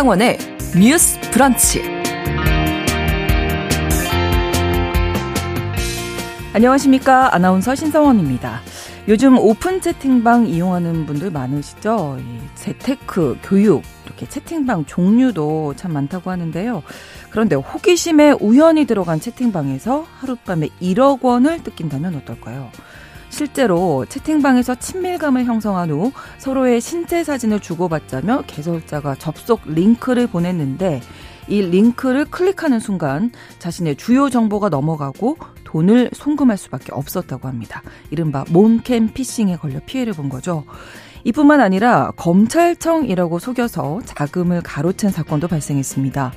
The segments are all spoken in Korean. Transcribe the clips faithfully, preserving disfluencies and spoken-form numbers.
신성원의 뉴스 브런치. 안녕하십니까. 아나운서 신성원입니다. 요즘 오픈 채팅방 이용하는 분들 많으시죠? 재테크, 교육, 이렇게 채팅방 종류도 참 많다고 하는데요. 그런데 호기심에 우연히 들어간 채팅방에서 하룻밤에 일억 원을 뜯긴다면 어떨까요? 실제로 채팅방에서 친밀감을 형성한 후 서로의 신체 사진을 주고받자며 개설자가 접속 링크를 보냈는데 이 링크를 클릭하는 순간 자신의 주요 정보가 넘어가고 돈을 송금할 수밖에 없었다고 합니다. 이른바 몬캠 피싱에 걸려 피해를 본 거죠. 이뿐만 아니라 검찰청이라고 속여서 자금을 가로챈 사건도 발생했습니다.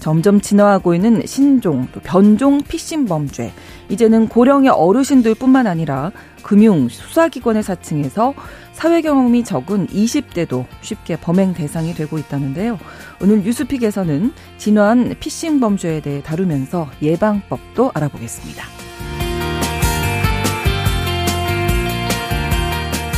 점점 진화하고 있는 신종, 또 변종 피싱 범죄. 이제는 고령의 어르신들뿐만 아니라 금융, 수사기관의 사칭에서 사회 경험이 적은 이십 대도 쉽게 범행 대상이 되고 있다는데요. 오늘 뉴스픽에서는 진화한 피싱 범죄에 대해 다루면서 예방법도 알아보겠습니다.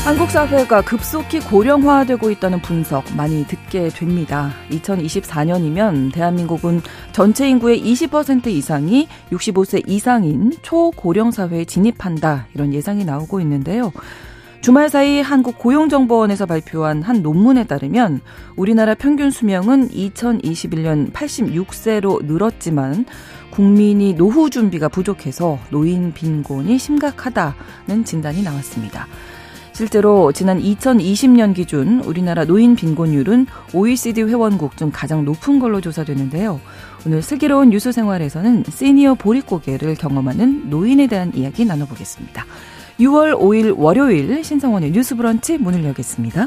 한국 사회가 급속히 고령화되고 있다는 분석 많이 듣게 됩니다. 이천이십사 년이면 대한민국은 전체 인구의 이십 퍼센트 이상이 육십오 세 이상인 초고령 사회에 진입한다, 이런 예상이 나오고 있는데요. 주말 사이 한국고용정보원에서 발표한 한 논문에 따르면 우리나라 평균 수명은 이천이십일 년 팔십육 세로 늘었지만 국민이 노후 준비가 부족해서 노인 빈곤이 심각하다는 진단이 나왔습니다. 실제로 지난 이천이십 년 기준 우리나라 노인 빈곤율은 오이시디 회원국 중 가장 높은 걸로 조사되는데요. 오늘 슬기로운 뉴스생활에서는 시니어 보릿고개를 경험하는 노인에 대한 이야기 나눠보겠습니다. 유월 오일 월요일 신성원의 뉴스 브런치 문을 열겠습니다.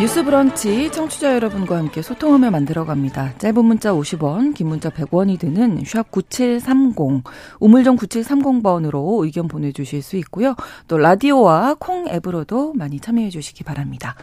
뉴스 브런치 청취자 여러분과 함께 소통하며 만들어갑니다. 짧은 문자 오십 원, 긴 문자 백 원이 드는 샵 구칠삼공, 우물정 구칠삼공 번으로 의견 보내주실 수 있고요. 또 라디오와 콩 앱으로도 많이 참여해 주시기 바랍니다.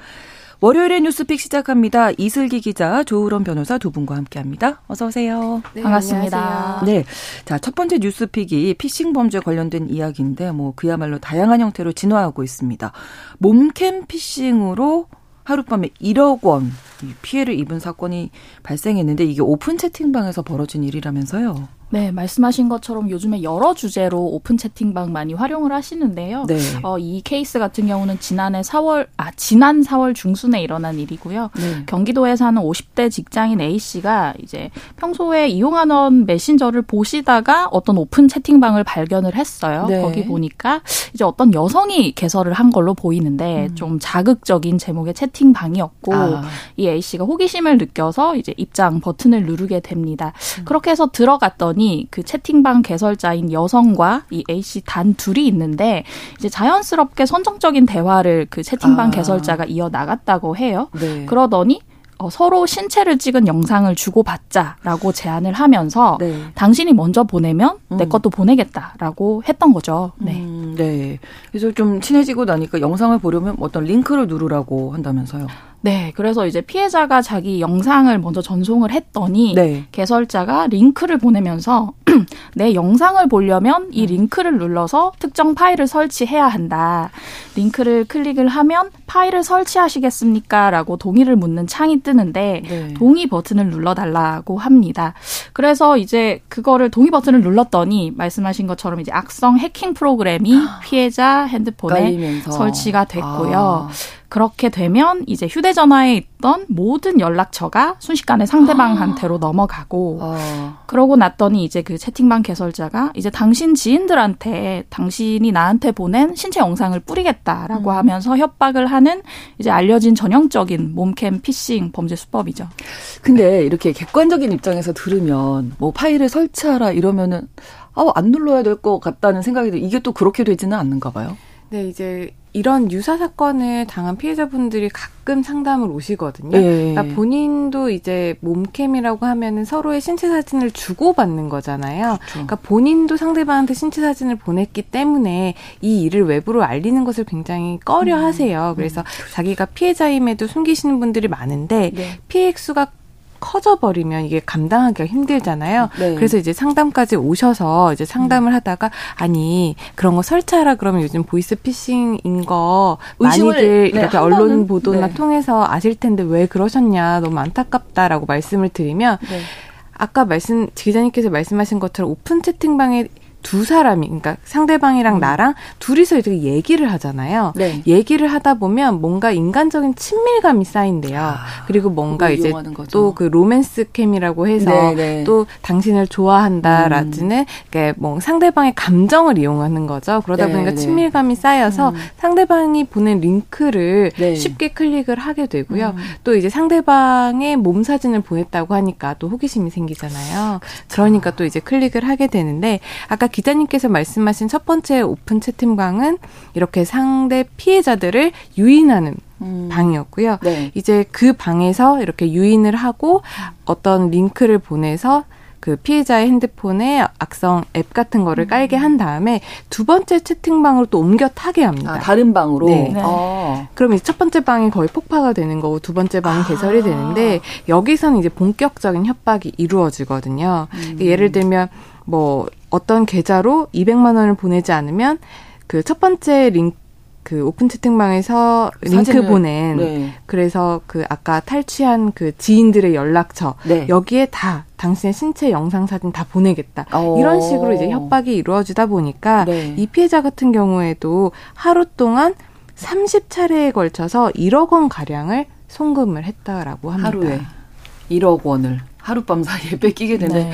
월요일에 뉴스픽 시작합니다. 이슬기 기자, 조을원 변호사 두 분과 함께합니다. 어서 오세요. 네, 반갑습니다. 안녕하세요. 네, 자, 첫 번째 뉴스픽이 피싱 범죄 관련된 이야기인데 뭐 그야말로 다양한 형태로 진화하고 있습니다. 몸캠 피싱으로 하룻밤에 일억 원 피해를 입은 사건이 발생했는데 이게 오픈 채팅방에서 벌어진 일이라면서요. 네, 말씀하신 것처럼 요즘에 여러 주제로 오픈 채팅방 많이 활용을 하시는데요. 네. 어, 이 케이스 같은 경우는 지난해 사월, 아, 지난 사월 중순에 일어난 일이고요. 네. 경기도에 사는 오십 대 직장인 A씨가 이제 평소에 이용하던 메신저를 보시다가 어떤 오픈 채팅방을 발견을 했어요. 네. 거기 보니까 이제 어떤 여성이 개설을 한 걸로 보이는데 음. 좀 자극적인 제목의 채팅방이었고 아. 이 A씨가 호기심을 느껴서 이제 입장 버튼을 누르게 됩니다. 음. 그렇게 해서 들어갔더니 그 채팅방 개설자인 여성과 이 A씨 단 둘이 있는데 이제 자연스럽게 선정적인 대화를 그 채팅방 아. 개설자가 이어나갔다고 해요. 네. 그러더니 어, 서로 신체를 찍은 영상을 주고받자라고 제안을 하면서 네. 당신이 먼저 보내면 음. 내 것도 보내겠다라고 했던 거죠. 네. 음, 네. 그래서 좀 친해지고 나니까 영상을 보려면 어떤 링크를 누르라고 한다면서요. 네. 그래서 이제 피해자가 자기 영상을 먼저 전송을 했더니 네. 개설자가 링크를 보내면서 내 영상을 보려면 이 링크를 눌러서 특정 파일을 설치해야 한다. 링크를 클릭을 하면 파일을 설치하시겠습니까? 라고 동의를 묻는 창이 뜨는데 네. 동의 버튼을 눌러달라고 합니다. 그래서 이제 그거를 동의 버튼을 눌렀더니 말씀하신 것처럼 이제 악성 해킹 프로그램이 피해자 핸드폰에 깔리면서. 설치가 됐고요. 아. 그렇게 되면 이제 휴대전화에 있던 모든 연락처가 순식간에 상대방한테로 아. 넘어가고 아. 그러고 났더니 이제 그 채팅방 개설자가 이제 당신 지인들한테 당신이 나한테 보낸 신체 영상을 뿌리겠다라고 음. 하면서 협박을 하는 이제 알려진 전형적인 몸캠 피싱 범죄 수법이죠. 근데 이렇게 객관적인 입장에서 들으면 뭐 파일을 설치하라 이러면은 아, 안 눌러야 될 것 같다는 생각이 들어요. 이게 또 그렇게 되지는 않는가 봐요. 네, 이제 이런 유사 사건을 당한 피해자분들이 가끔 상담을 오시거든요. 네. 그러니까 본인도 이제 몸캠이라고 하면은 서로의 신체 사진을 주고받는 거잖아요. 그렇죠. 그러니까 본인도 상대방한테 신체 사진을 보냈기 때문에 이 일을 외부로 알리는 것을 굉장히 꺼려 음. 하세요. 그래서 음. 자기가 피해자임에도 숨기시는 분들이 많은데 네. 피해 액수가 커져버리면 이게 감당하기가 힘들잖아요. 네. 그래서 이제 상담까지 오셔서 이제 상담을 음. 하다가 아니 그런 거 설치하라 그러면 요즘 보이스피싱인 거 의심을, 많이들 네, 이렇게 언론 번은, 보도나 네. 통해서 아실 텐데 왜 그러셨냐 너무 안타깝다라고 말씀을 드리면 네. 아까 말씀 기자님께서 말씀하신 것처럼 오픈 채팅방에 두 사람이, 그러니까 상대방이랑 음. 나랑 둘이서 이렇게 얘기를 하잖아요. 네. 얘기를 하다 보면 뭔가 인간적인 친밀감이 쌓인대요. 아, 그리고 뭔가 이제 또 그 로맨스 캠이라고 해서 네, 네. 또 당신을 좋아한다라는 음. 뭐 상대방의 감정을 이용하는 거죠. 그러다 네, 보니까 네. 친밀감이 쌓여서 음. 상대방이 보낸 링크를 네. 쉽게 클릭을 하게 되고요. 음. 또 이제 상대방의 몸 사진을 보냈다고 하니까 또 호기심이 생기잖아요. 그렇죠. 그러니까 또 이제 클릭을 하게 되는데 아까 기자님께서 말씀하신 첫 번째 오픈 채팅방은 이렇게 상대 피해자들을 유인하는 음. 방이었고요. 네. 이제 그 방에서 이렇게 유인을 하고 어떤 링크를 보내서 그 피해자의 핸드폰에 악성 앱 같은 거를 깔게 한 다음에 두 번째 채팅방으로 또 옮겨 타게 합니다. 아, 다른 방으로? 네. 네. 아. 그럼 이제 첫 번째 방이 거의 폭파가 되는 거고 두 번째 방이 아. 개설이 되는데 여기서는 이제 본격적인 협박이 이루어지거든요. 음. 그러니까 예를 들면 뭐 어떤 계좌로 이백만 원을 보내지 않으면 그 첫 번째 링크, 그 오픈 채팅방에서 링크 사진을, 보낸 네. 그래서 그 아까 탈취한 그 지인들의 연락처 네. 여기에 다 당신의 신체 영상 사진 다 보내겠다. 오. 이런 식으로 이제 협박이 이루어지다 보니까 네. 이 피해자 같은 경우에도 하루 동안 서른 차례에 걸쳐서 일억 원 가량을 송금을 했다라고 합니다. 하루에 일억 원을 하룻밤 사이에 뺏기게 되네. 네.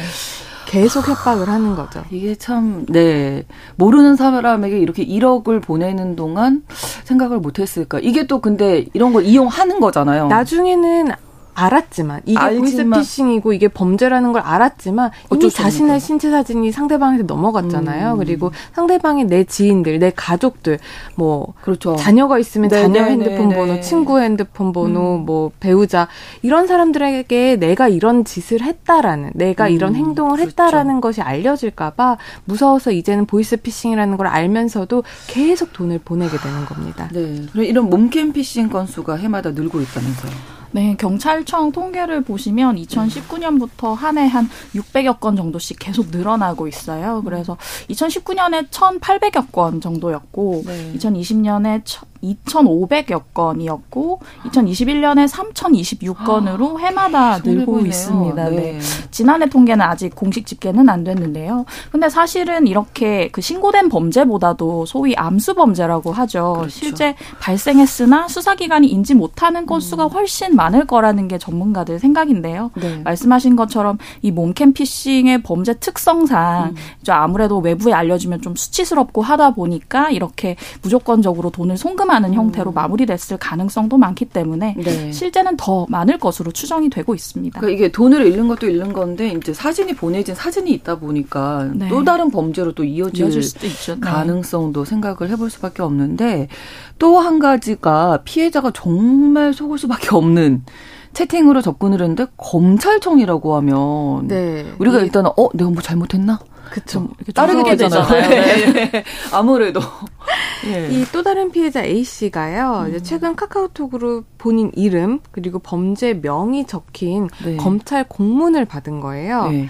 계속 협박을 하는 거죠. 이게 참, 네. 모르는 사람에게 이렇게 일억을 보내는 동안 생각을 못했을까. 이게 또 근데 이런 걸 이용하는 거잖아요. 나중에는 알았지만, 이게 보이스피싱이고 이게 범죄라는 걸 알았지만, 이미 자신의 신체 사진이 상대방한테 넘어갔잖아요. 음. 그리고 상대방이 내 지인들, 내 가족들, 뭐, 그렇죠. 자녀가 있으면 네, 자녀 네, 핸드폰 네, 번호, 네. 친구 핸드폰 번호, 음. 뭐, 배우자, 이런 사람들에게 내가 이런 짓을 했다라는, 내가 음. 이런 행동을 그렇죠. 했다라는 것이 알려질까봐 무서워서 이제는 보이스피싱이라는 걸 알면서도 계속 돈을 보내게 되는 겁니다. 네. 그럼 이런 몸캠피싱 건수가 해마다 늘고 있다면서요. 네, 경찰청 통계를 보시면 이천십구 년부터 한 해 한 육백여 건 정도씩 계속 늘어나고 있어요. 그래서 이천십구 년에 천팔백여 건 정도였고 네. 이천이십 년에 이천오백여 건이었고 이천이십일 년에 삼천이십육 건으로 해마다 아, 늘고 있습니다. 네. 네. 지난해 통계는 아직 공식 집계는 안 됐는데요. 근데 사실은 이렇게 그 신고된 범죄보다도 소위 암수 범죄라고 하죠. 그렇죠. 실제 발생했으나 수사기관이 인지 못하는 건수가 음. 훨씬 많을 거라는 게 전문가들 생각인데요. 네. 말씀하신 것처럼 이 몸캠 피싱의 범죄 특성상 음. 아무래도 외부에 알려지면 좀 수치스럽고 하다 보니까 이렇게 무조건적으로 돈을 송금하는 하는 형태로 음. 마무리됐을 가능성도 많기 때문에 네. 실제는 더 많을 것으로 추정이 되고 있습니다. 그러니까 이게 돈을 잃는 것도 잃는 건데 이제 사진이 보내진 사진이 있다 보니까 네. 또 다른 범죄로 또 이어질, 이어질 수도 있죠. 가능성도 네. 생각을 해볼 수밖에 없는데 또 한 가지가 피해자가 정말 속을 수밖에 없는 채팅으로 접근을 했는데 검찰청이라고 하면 네. 우리가 네. 일단 어 내가 뭐 잘못했나? 그렇죠. 따르게 되잖아요. 네. 네. 아무래도. 네. 이 또 다른 피해자 A씨가요. 음. 이제 최근 카카오톡으로 본인 이름 그리고 범죄 명이 적힌 네. 검찰 공문을 받은 거예요. 네.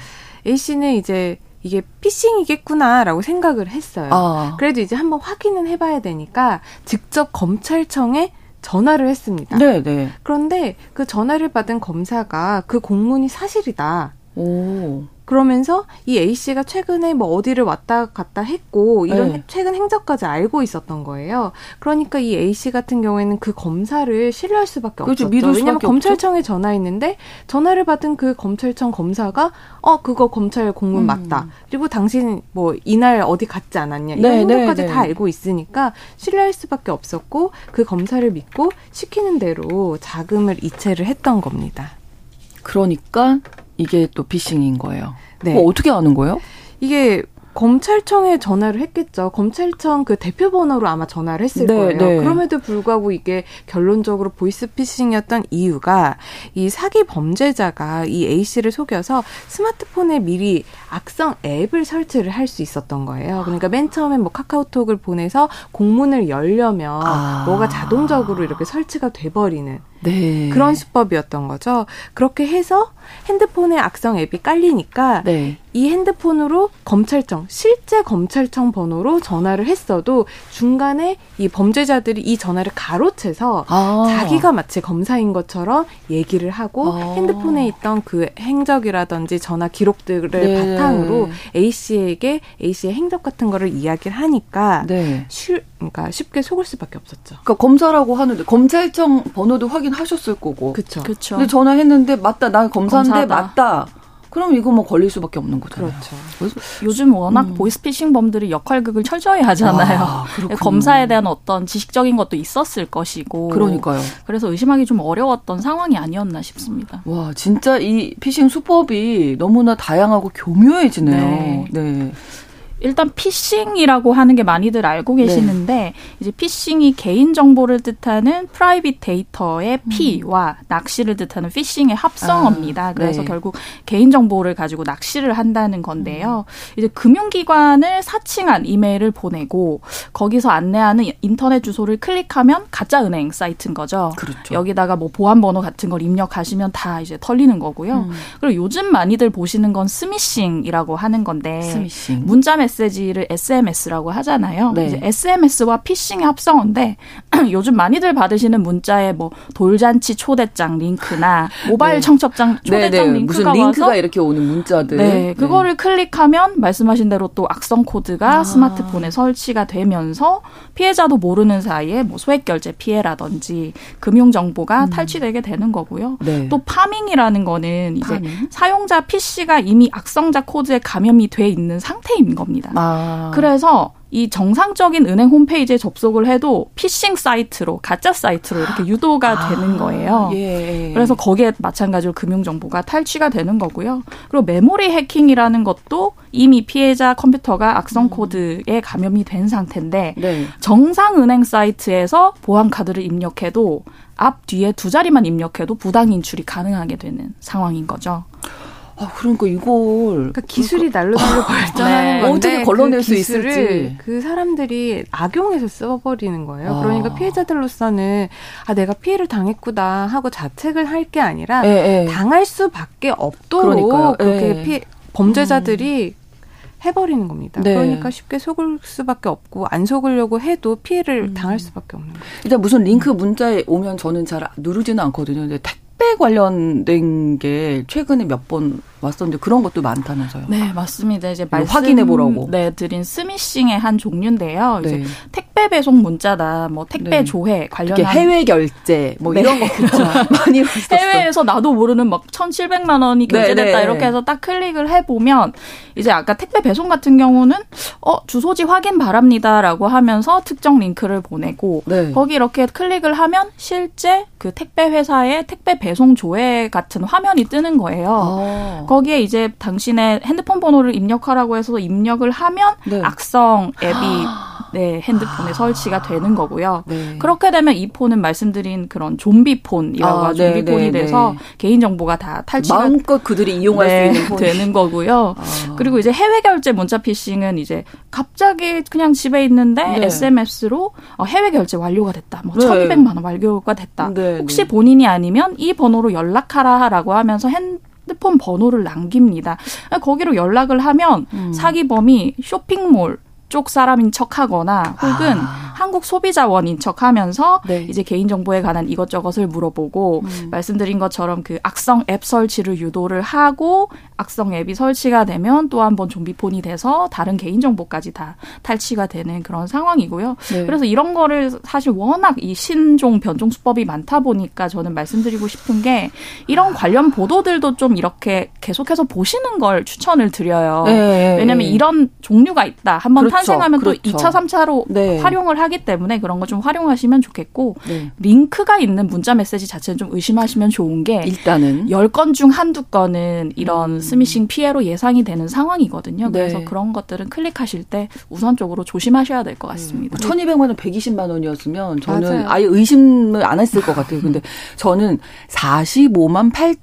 A씨는 이제 이게 피싱이겠구나라고 생각을 했어요. 아. 그래도 이제 한번 확인은 해봐야 되니까 직접 검찰청에 전화를 했습니다. 네, 네. 그런데 그 전화를 받은 검사가 그 공문이 사실이다. 오. 그러면서 이 A씨가 최근에 뭐 어디를 왔다 갔다 했고 이런 네. 최근 행적까지 알고 있었던 거예요. 그러니까 이 A씨 같은 경우에는 그 검사를 신뢰할 수밖에 그렇죠, 없었죠. 왜냐하면 검찰청에 없죠? 전화했는데 전화를 받은 그 검찰청 검사가 어 그거 검찰 공문 음. 맞다. 그리고 당신 뭐 이날 어디 갔지 않았냐. 이런 행적까지 네, 네, 네. 다 알고 있으니까 신뢰할 수밖에 없었고 그 검사를 믿고 시키는 대로 자금을 이체를 했던 겁니다. 그러니까 이게 또 피싱인 거예요. 네. 어떻게 아는 거예요? 이게 검찰청에 전화를 했겠죠. 검찰청 그 대표 번호로 아마 전화를 했을 네, 거예요. 네. 그럼에도 불구하고 이게 결론적으로 보이스피싱이었던 이유가 이 사기 범죄자가 이 A씨를 속여서 스마트폰에 미리 악성 앱을 설치를 할 수 있었던 거예요. 그러니까 맨 처음에 뭐 카카오톡을 보내서 공문을 열려면 아. 뭐가 자동적으로 이렇게 설치가 돼버리는 네. 그런 수법이었던 거죠. 그렇게 해서 핸드폰에 악성 앱이 깔리니까 네. 이 핸드폰으로 검찰청, 실제 검찰청 번호로 전화를 했어도 중간에 이 범죄자들이 이 전화를 가로채서 아. 자기가 마치 검사인 것처럼 얘기를 하고 아. 핸드폰에 있던 그 행적이라든지 전화 기록들을 네. 바탕으로 A씨에게 A씨의 행적 같은 거를 이야기를 하니까 네. 쉬, 그러니까 쉽게 속을 수밖에 없었죠. 그러니까 검사라고 하는데 검찰청 번호도 확인하셨을 거고. 그렇죠. 근데 전화했는데 맞다. 난 검사인데 검사다. 맞다. 그럼 이거 뭐 걸릴 수밖에 없는 거잖아요. 그렇죠. 요즘 워낙 음. 보이스피싱범들이 역할극을 철저히 하잖아요. 아, 검사에 대한 어떤 지식적인 것도 있었을 것이고. 그러니까요. 그래서 의심하기 좀 어려웠던 상황이 아니었나 싶습니다. 와, 진짜 이 피싱 수법이 너무나 다양하고 교묘해지네요. 네. 네. 일단 피싱이라고 하는 게 많이들 알고 계시는데 네. 이제 피싱이 개인 정보를 뜻하는 프라이빗 데이터의 P와 음. 낚시를 뜻하는 피싱의 합성어입니다. 아, 그래서 네. 결국 개인 정보를 가지고 낚시를 한다는 건데요. 음. 이제 금융기관을 사칭한 이메일을 보내고 거기서 안내하는 인터넷 주소를 클릭하면 가짜 은행 사이트인 거죠. 그렇죠. 여기다가 뭐 보안번호 같은 걸 입력하시면 다 이제 털리는 거고요. 음. 그리고 요즘 많이들 보시는 건 스미싱이라고 하는 건데 스미싱. 문자 메시지를 에스엠에스라고 하잖아요. 네. 이제 에스엠에스와 피싱의 합성어인데 요즘 많이들 받으시는 문자에 뭐 돌잔치 초대장 링크나 모바일 네. 청첩장 초대장 네, 네. 링크가 무슨 링크가 와서 이렇게 오는 문자들. 네. 네. 그거를 클릭하면 말씀하신 대로 또 악성 코드가 아. 스마트폰에 설치가 되면서 피해자도 모르는 사이에 뭐 소액 결제 피해라든지 금융 정보가 음. 탈취되게 되는 거고요. 네. 또 파밍이라는 거는 이제 파밍? 사용자 피씨가 이미 악성자 코드에 감염이 돼 있는 상태인 겁니다. 아. 그래서 이 정상적인 은행 홈페이지에 접속을 해도 피싱 사이트로 가짜 사이트로 이렇게 유도가 아. 되는 거예요. 예. 그래서 거기에 마찬가지로 금융정보가 탈취가 되는 거고요. 그리고 메모리 해킹이라는 것도 이미 피해자 컴퓨터가 악성 코드에 음. 감염이 된 상태인데 네. 정상 은행 사이트에서 보안카드를 입력해도 앞 뒤에 두 자리만 입력해도 부당 인출이 가능하게 되는 상황인 거죠. 아, 그러니까 이걸. 그러니까 기술이 날로 날로 발전하는 네. 건데. 어떻게 걸러낼 그 수 있을지. 그 사람들이 악용해서 써버리는 거예요. 아. 그러니까 피해자들로서는 아, 내가 피해를 당했구나 하고 자책을 할 게 아니라 에, 에. 당할 수밖에 없도록 그러니까요. 그렇게 피해, 범죄자들이 음. 해버리는 겁니다. 네. 그러니까 쉽게 속을 수밖에 없고 안 속으려고 해도 피해를 음. 당할 수밖에 없는 거예요. 일단 무슨 링크 문자에 오면 저는 잘 누르지는 않거든요. 근데 택배 관련된 게 최근에 몇 번 왔었는데 그런 것도 많다면서요. 네, 맞습니다. 이제 말씀 확인해 보라고. 네, 드린 스미싱의 한 종류인데요. 네. 이제 택배 배송 문자나 뭐 택배 네. 조회 관련한 해외 결제 뭐 네. 이런 거 그렇죠. 많이 있었어요. 해외에서 나도 모르는 막 천칠백만 원이 결제됐다 네. 이렇게 해서 딱 클릭을 해 보면 이제 아까 택배 배송 같은 경우는 어, 주소지 확인 바랍니다라고 하면서 특정 링크를 보내고 네. 거기 이렇게 클릭을 하면 실제 그 택배 회사의 택배 배송 조회 같은 화면이 뜨는 거예요. 아. 거기에 이제 당신의 핸드폰 번호를 입력하라고 해서 입력을 하면 네. 악성 앱이 네, 핸드폰에 아. 설치가 되는 거고요. 네. 그렇게 되면 이 폰은 말씀드린 그런 좀비폰이라고 아, 좀비폰이 네, 네, 돼서 네. 개인정보가 다 탈취가 마음껏 그들이 이용할 네, 수 있는 되는 거고요. 아. 그리고 이제 해외 결제 문자 피싱은 이제 갑자기 그냥 집에 있는데 네. 에스엠에스로 해외 결제 완료가 됐다. 뭐 네. 천이백만 원 완료가 됐다. 네, 혹시 네. 본인이 아니면 이 번호로 연락하라라고 하면서 핸 핸드폰 번호를 남깁니다. 거기로 연락을 하면 음. 사기범이 쇼핑몰 쪽 사람인 척하거나 혹은 아. 한국소비자원인 척하면서 네. 이제 개인정보에 관한 이것저것을 물어보고 음. 말씀드린 것처럼 그 악성 앱 설치를 유도를 하고 악성 앱이 설치가 되면 또 한 번 좀비폰이 돼서 다른 개인정보까지 다 탈취가 되는 그런 상황이고요. 네. 그래서 이런 거를 사실 워낙 이 신종 변종 수법이 많다 보니까 저는 말씀드리고 싶은 게 이런 관련 보도들도 좀 이렇게 계속해서 보시는 걸 추천을 드려요. 네. 왜냐하면 이런 종류가 있다. 한번 그렇죠. 탄생하면 그렇죠. 또 이 차, 삼 차로 네. 활용을 할 하기 때문에 그런 거 좀 활용하시면 좋겠고 네. 링크가 있는 문자 메시지 자체는 좀 의심하시면 좋은 게 일단은 열 건 중 한두 건은 이런 음. 스미싱 피해로 예상이 되는 상황이거든요. 네. 그래서 그런 것들은 클릭하실 때 우선적으로 조심하셔야 될 것 같습니다. 음. 천이백만 원, 백이십만 원이었으면 저는 맞아요. 아예 의심을 안 했을 것 같아요. 근데 저는 사십오만 팔,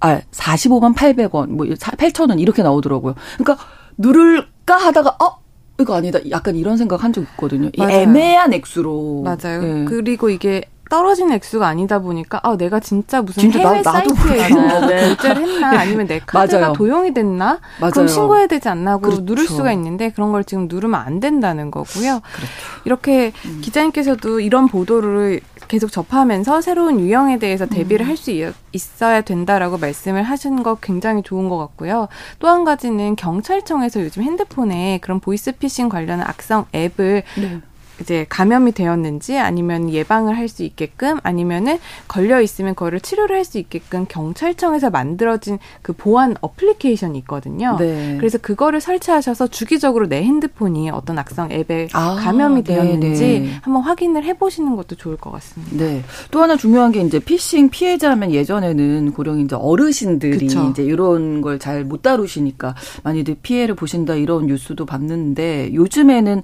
아, 사십오만 팔백 원, 뭐 팔천 원 이렇게 나오더라고요. 그러니까 누를까 하다가 어? 이거 아니다. 약간 이런 생각 한 적 있거든요. 이 애매한 액수로. 맞아요. 네. 그리고 이게 떨어진 액수가 아니다 보니까 아 내가 진짜 무슨 진짜 해외 나, 나도 사이트에서 네. 결제를 했나 아니면 내 카드가 맞아요. 도용이 됐나 맞아요. 그럼 신고해야 되지 않나 하고 그렇죠. 누를 수가 있는데 그런 걸 지금 누르면 안 된다는 거고요. 그렇죠. 이렇게 음. 기자님께서도 이런 보도를 계속 접하면서 새로운 유형에 대해서 대비를 음. 할 수 있어야 된다라고 말씀을 하신 거 굉장히 좋은 것 같고요. 또 한 가지는 경찰청에서 요즘 핸드폰에 그런 보이스피싱 관련한 악성 앱을 네. 이제 감염이 되었는지 아니면 예방을 할 수 있게끔 아니면은 걸려 있으면 그거를 치료를 할 수 있게끔 경찰청에서 만들어진 그 보안 어플리케이션이 있거든요. 네. 그래서 그거를 설치하셔서 주기적으로 내 핸드폰이 어떤 악성 앱에 아, 감염이 되었는지 네네. 한번 확인을 해보시는 것도 좋을 것 같습니다. 네. 또 하나 중요한 게 이제 피싱 피해자면 예전에는 고령 이제 어르신들이 그쵸. 이제 이런 걸 잘 못 다루시니까 많이들 피해를 보신다 이런 뉴스도 봤는데 요즘에는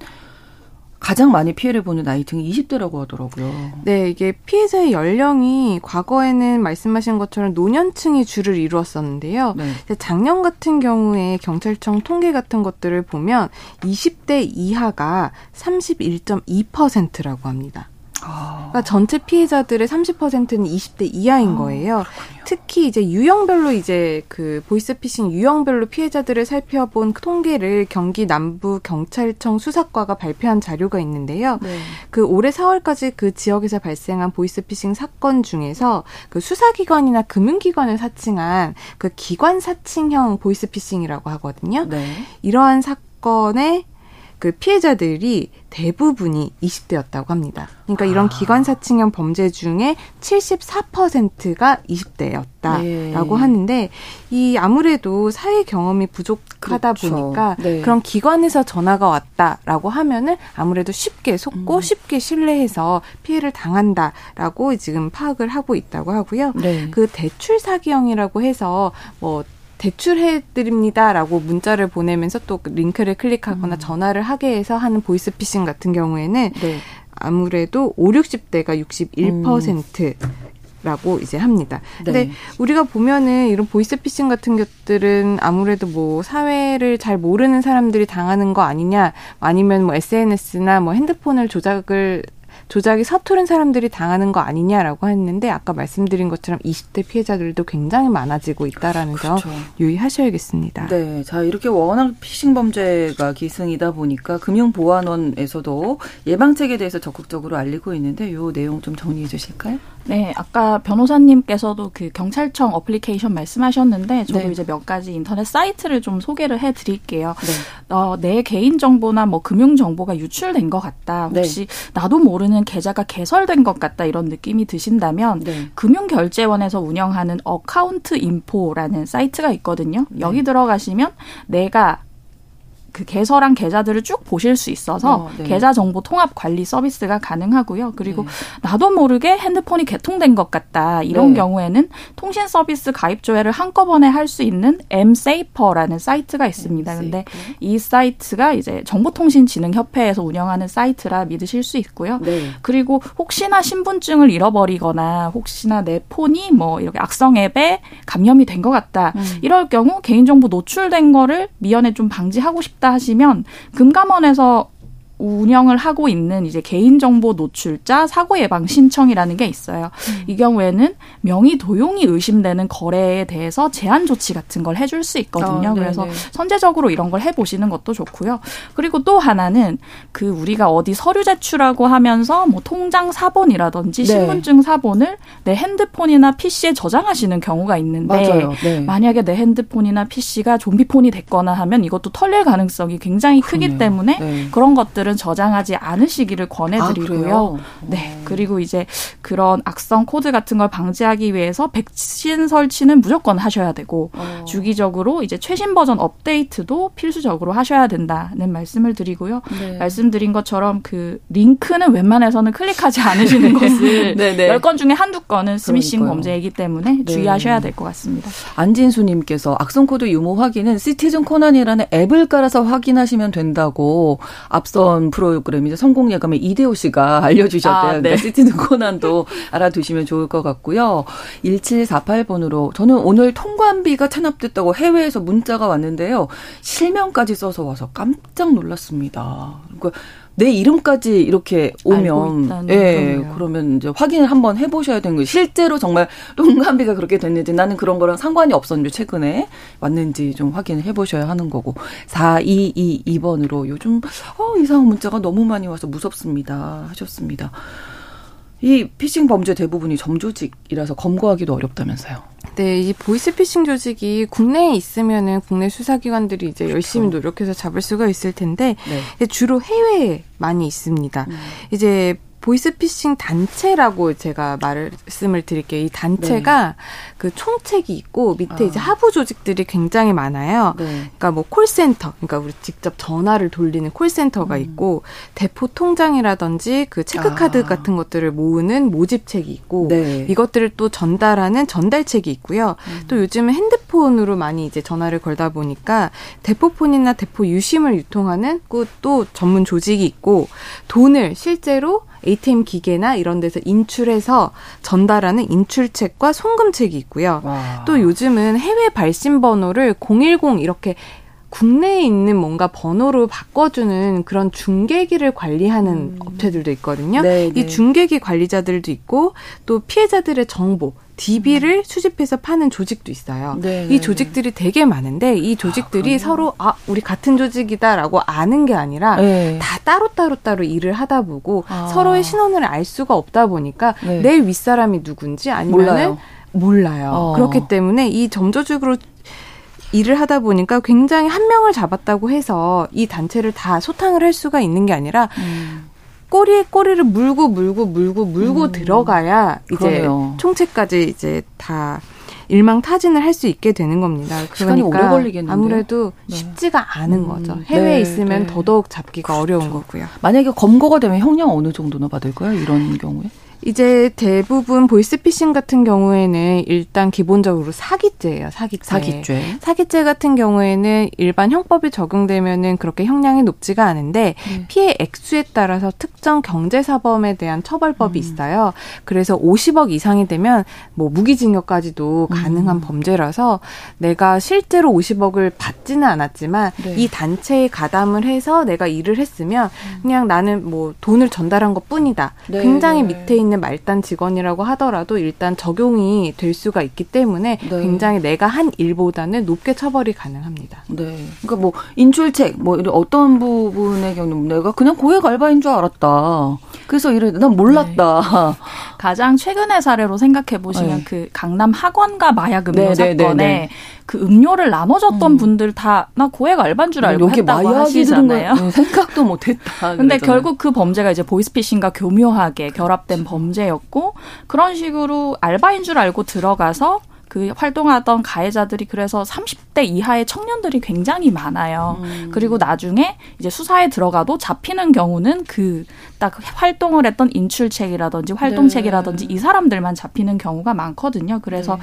가장 많이 피해를 보는 나이층이 이십 대라고 하더라고요. 네. 이게 피해자의 연령이 과거에는 말씀하신 것처럼 노년층이 주를 이루었었는데요. 네. 작년 같은 경우에 경찰청 통계 같은 것들을 보면 이십 대 이하가 삼십일 점 이 퍼센트라고 합니다. 그러니까 전체 피해자들의 삼십 퍼센트는 이십 대 이하인 거예요. 아, 특히 이제 유형별로 이제 그 보이스피싱 유형별로 피해자들을 살펴본 통계를 경기 남부 경찰청 수사과가 발표한 자료가 있는데요. 네. 그 올해 사월까지 그 지역에서 발생한 보이스피싱 사건 중에서 그 수사기관이나 금융기관을 사칭한 그 기관 사칭형 보이스피싱이라고 하거든요. 네. 이러한 사건의 그 피해자들이 대부분이 이십 대였다고 합니다. 그러니까 이런 아. 기관 사칭형 범죄 중에 칠십사 퍼센트가 이십 대였다라고 네. 하는데 이 아무래도 사회 경험이 부족하다 그렇죠. 보니까 네. 그런 기관에서 전화가 왔다라고 하면은 아무래도 쉽게 속고 음. 쉽게 신뢰해서 피해를 당한다라고 지금 파악을 하고 있다고 하고요. 네. 그 대출 사기형이라고 해서 뭐 대출해드립니다라고 문자를 보내면서 또 링크를 클릭하거나 음. 전화를 하게 해서 하는 보이스피싱 같은 경우에는 네. 아무래도 오십, 육십 대가 육십일 퍼센트라고 음. 이제 합니다. 네. 근데 우리가 보면은 이런 보이스피싱 같은 것들은 아무래도 뭐 사회를 잘 모르는 사람들이 당하는 거 아니냐, 아니면 뭐 에스엔에스나 뭐 핸드폰을 조작을 조작이 서투른 사람들이 당하는 거 아니냐라고 했는데 아까 말씀드린 것처럼 이십 대 피해자들도 굉장히 많아지고 있다라는 그렇죠. 점 유의하셔야겠습니다. 네, 자 이렇게 워낙 피싱 범죄가 기승이다 보니까 금융보안원에서도 예방책에 대해서 적극적으로 알리고 있는데 이 내용 좀 정리해 주실까요? 네, 아까 변호사님께서도 그 경찰청 어플리케이션 말씀하셨는데 저도 네. 이제 몇 가지 인터넷 사이트를 좀 소개를 해드릴게요. 네. 어, 내 개인 정보나 뭐 금융 정보가 유출된 것 같다. 혹시 네. 나도 모르는 계좌가 개설된 것 같다 이런 느낌이 드신다면 네. 금융결제원에서 운영하는 어카운트 인포라는 사이트가 있거든요. 네. 여기 들어가시면 내가 그 개설한 계좌들을 쭉 보실 수 있어서 어, 네. 계좌 정보 통합 관리 서비스가 가능하고요. 그리고 네. 나도 모르게 핸드폰이 개통된 것 같다. 이런 네. 경우에는 통신 서비스 가입 조회를 한꺼번에 할 수 있는 엠세이퍼라는 사이트가 있습니다. 그런데 이 사이트가 이제 정보통신진흥협회에서 운영하는 사이트라 믿으실 수 있고요. 네. 그리고 혹시나 신분증을 잃어버리거나 혹시나 내 폰이 뭐 이렇게 악성 앱에 감염이 된 것 같다. 음. 이럴 경우 개인정보 노출된 거를 미연에 좀 방지하고 싶다. 하시면 금감원에서 운영을 하고 있는 이제 개인정보 노출자 사고 예방 신청이라는 게 있어요. 음. 이 경우에는 명의 도용이 의심되는 거래에 대해서 제한 조치 같은 걸 해줄 수 있거든요. 아, 그래서 선제적으로 이런 걸 해보시는 것도 좋고요. 그리고 또 하나는 그 우리가 어디 서류 제출하고 하면서 뭐 통장 사본이라든지 네. 신분증 사본을 내 핸드폰이나 피씨에 저장하시는 경우가 있는데 네. 만약에 내 핸드폰이나 피씨가 좀비폰이 됐거나 하면 이것도 털릴 가능성이 굉장히 크기 그러네요. 때문에 네. 그런 것들은 글은 저장하지 않으시기를 권해드리고요. 아, 네. 그리고 이제 그런 악성 코드 같은 걸 방지하기 위해서 백신 설치는 무조건 하셔야 되고 어. 주기적으로 이제 최신 버전 업데이트도 필수적으로 하셔야 된다는 말씀을 드리고요. 네. 말씀드린 것처럼 그 링크는 웬만해서는 클릭하지 않으시는 것을 열 건 중에 한두 건은 스미싱 그러니까요. 범죄이기 때문에 네. 주의하셔야 될 것 같습니다. 안진수님께서 악성코드 유무 확인은 시티즌 코난이라는 앱을 깔아서 확인하시면 된다고 앞선 프로그램이죠. 성공 예감의 이대호 씨가 알려주셨대요. 아, 네. 그러니까 시티즌 코난도 알아두시면 좋을 것 같고요. 일칠사팔 번으로 저는 오늘 통관비가 탄압됐다고 해외에서 문자가 왔는데요. 실명까지 써서 와서 깜짝 놀랐습니다. 그러니까 내 이름까지 이렇게 오면, 예, 그럼요. 그러면 이제 확인을 한번 해보셔야 되는 거예요. 실제로 정말 통관비가 그렇게 됐는지 나는 그런 거랑 상관이 없었는데 최근에 왔는지 좀 확인을 해보셔야 하는 거고. 사이이이 번으로 요즘, 어, 이상한 문자가 너무 많이 와서 무섭습니다. 하셨습니다. 이 피싱 범죄 대부분이 점조직이라서 검거하기도 어렵다면서요. 네, 이 보이스피싱 조직이 국내에 있으면은 국내 수사기관들이 이제 그렇죠. 열심히 노력해서 잡을 수가 있을 텐데 네. 주로 해외에 많이 있습니다. 음. 이제 보이스피싱 단체라고 제가 말씀을 드릴게요. 이 단체가 네. 그 총책이 있고 밑에 아. 이제 하부 조직들이 굉장히 많아요. 네. 그러니까 뭐 콜센터, 그러니까 우리 직접 전화를 돌리는 콜센터가 음. 있고 대포 통장이라든지 그 체크카드 아. 같은 것들을 모으는 모집책이 있고 네. 이것들을 또 전달하는 전달책이 있고요. 음. 또 요즘은 핸드폰으로 많이 이제 전화를 걸다 보니까 대포폰이나 대포 유심을 유통하는 또 전문 조직이 있고 돈을 실제로 에이티엠 기계나 이런 데서 인출해서 전달하는 인출책과 송금책이 있고요. 와. 또 요즘은 해외 발신 번호를 공일공 이렇게 국내에 있는 뭔가 번호로 바꿔주는 그런 중계기를 관리하는 음. 업체들도 있거든요. 네, 네. 이 중계기 관리자들도 있고 또 피해자들의 정보, 디비를 음. 수집해서 파는 조직도 있어요. 네, 이 조직들이 네. 되게 많은데 이 조직들이 아, 서로 아 우리 같은 조직이다라고 아는 게 아니라 네. 다 따로따로 따로 일을 하다 보고 아. 서로의 신원을 알 수가 없다 보니까 네. 내 윗사람이 누군지 아니면은 몰라요. 몰라요. 어. 그렇기 때문에 이 점조직으로 일을 하다 보니까 굉장히 한 명을 잡았다고 해서 이 단체를 다 소탕을 할 수가 있는 게 아니라 음. 꼬리에 꼬리를 물고 물고 물고 물고 음. 들어가야 이제 그러네요. 총책까지 이제 다 일망타진을 할 수 있게 되는 겁니다. 시간이 그러니까 오래 걸리겠는데요. 아무래도 네. 쉽지가 않은 음, 거죠. 해외에 네, 있으면 네. 더더욱 잡기가 그렇죠. 어려운 거고요. 만약에 검거가 되면 형량 어느 정도나 받을까요? 이런 경우에? 이제 대부분 보이스피싱 같은 경우에는 일단 기본적으로 사기죄예요. 사기죄. 사기죄. 사기죄 같은 경우에는 일반 형법이 적용되면은 그렇게 형량이 높지가 않은데 음. 피해 액수에 따라서 특정 경제사범에 대한 처벌법이 음. 있어요. 그래서 오십억 이상이 되면 뭐 무기징역까지도 가능한 음. 범죄라서 내가 실제로 오십억을 받지는 않았지만 네. 이 단체에 가담을 해서 내가 일을 했으면 음. 그냥 나는 뭐 돈을 전달한 것뿐이다. 네. 굉장히 밑에 있는 말단 직원이라고 하더라도 일단 적용이 될 수가 있기 때문에 네. 굉장히 내가 한 일보다는 높게 처벌이 가능합니다. 네. 그러니까 뭐 인출책 뭐 이런 어떤 부분의 경우는 내가 그냥 고액 알바인 줄 알았다. 그래서 이래 난 몰랐다. 네. 가장 최근의 사례로 생각해 보시면 네. 그 강남 학원가 마약 음료 네, 사건에 네, 네, 네. 그 음료를 나눠줬던 음. 분들 다 나 고액 알바인 줄 알고 했다고 하시잖아요. 건, 생각도 못했다. 근데 결국 그 범죄가 이제 보이스피싱과 교묘하게 결합된 범죄였고 그런 식으로 알바인 줄 알고 들어가서 그 활동하던 가해자들이 그래서 삼십 대 이하의 청년들이 굉장히 많아요. 음. 그리고 나중에 이제 수사에 들어가도 잡히는 경우는 그 딱 활동을 했던 인출책이라든지 활동책이라든지 네. 이 사람들만 잡히는 경우가 많거든요. 그래서 네.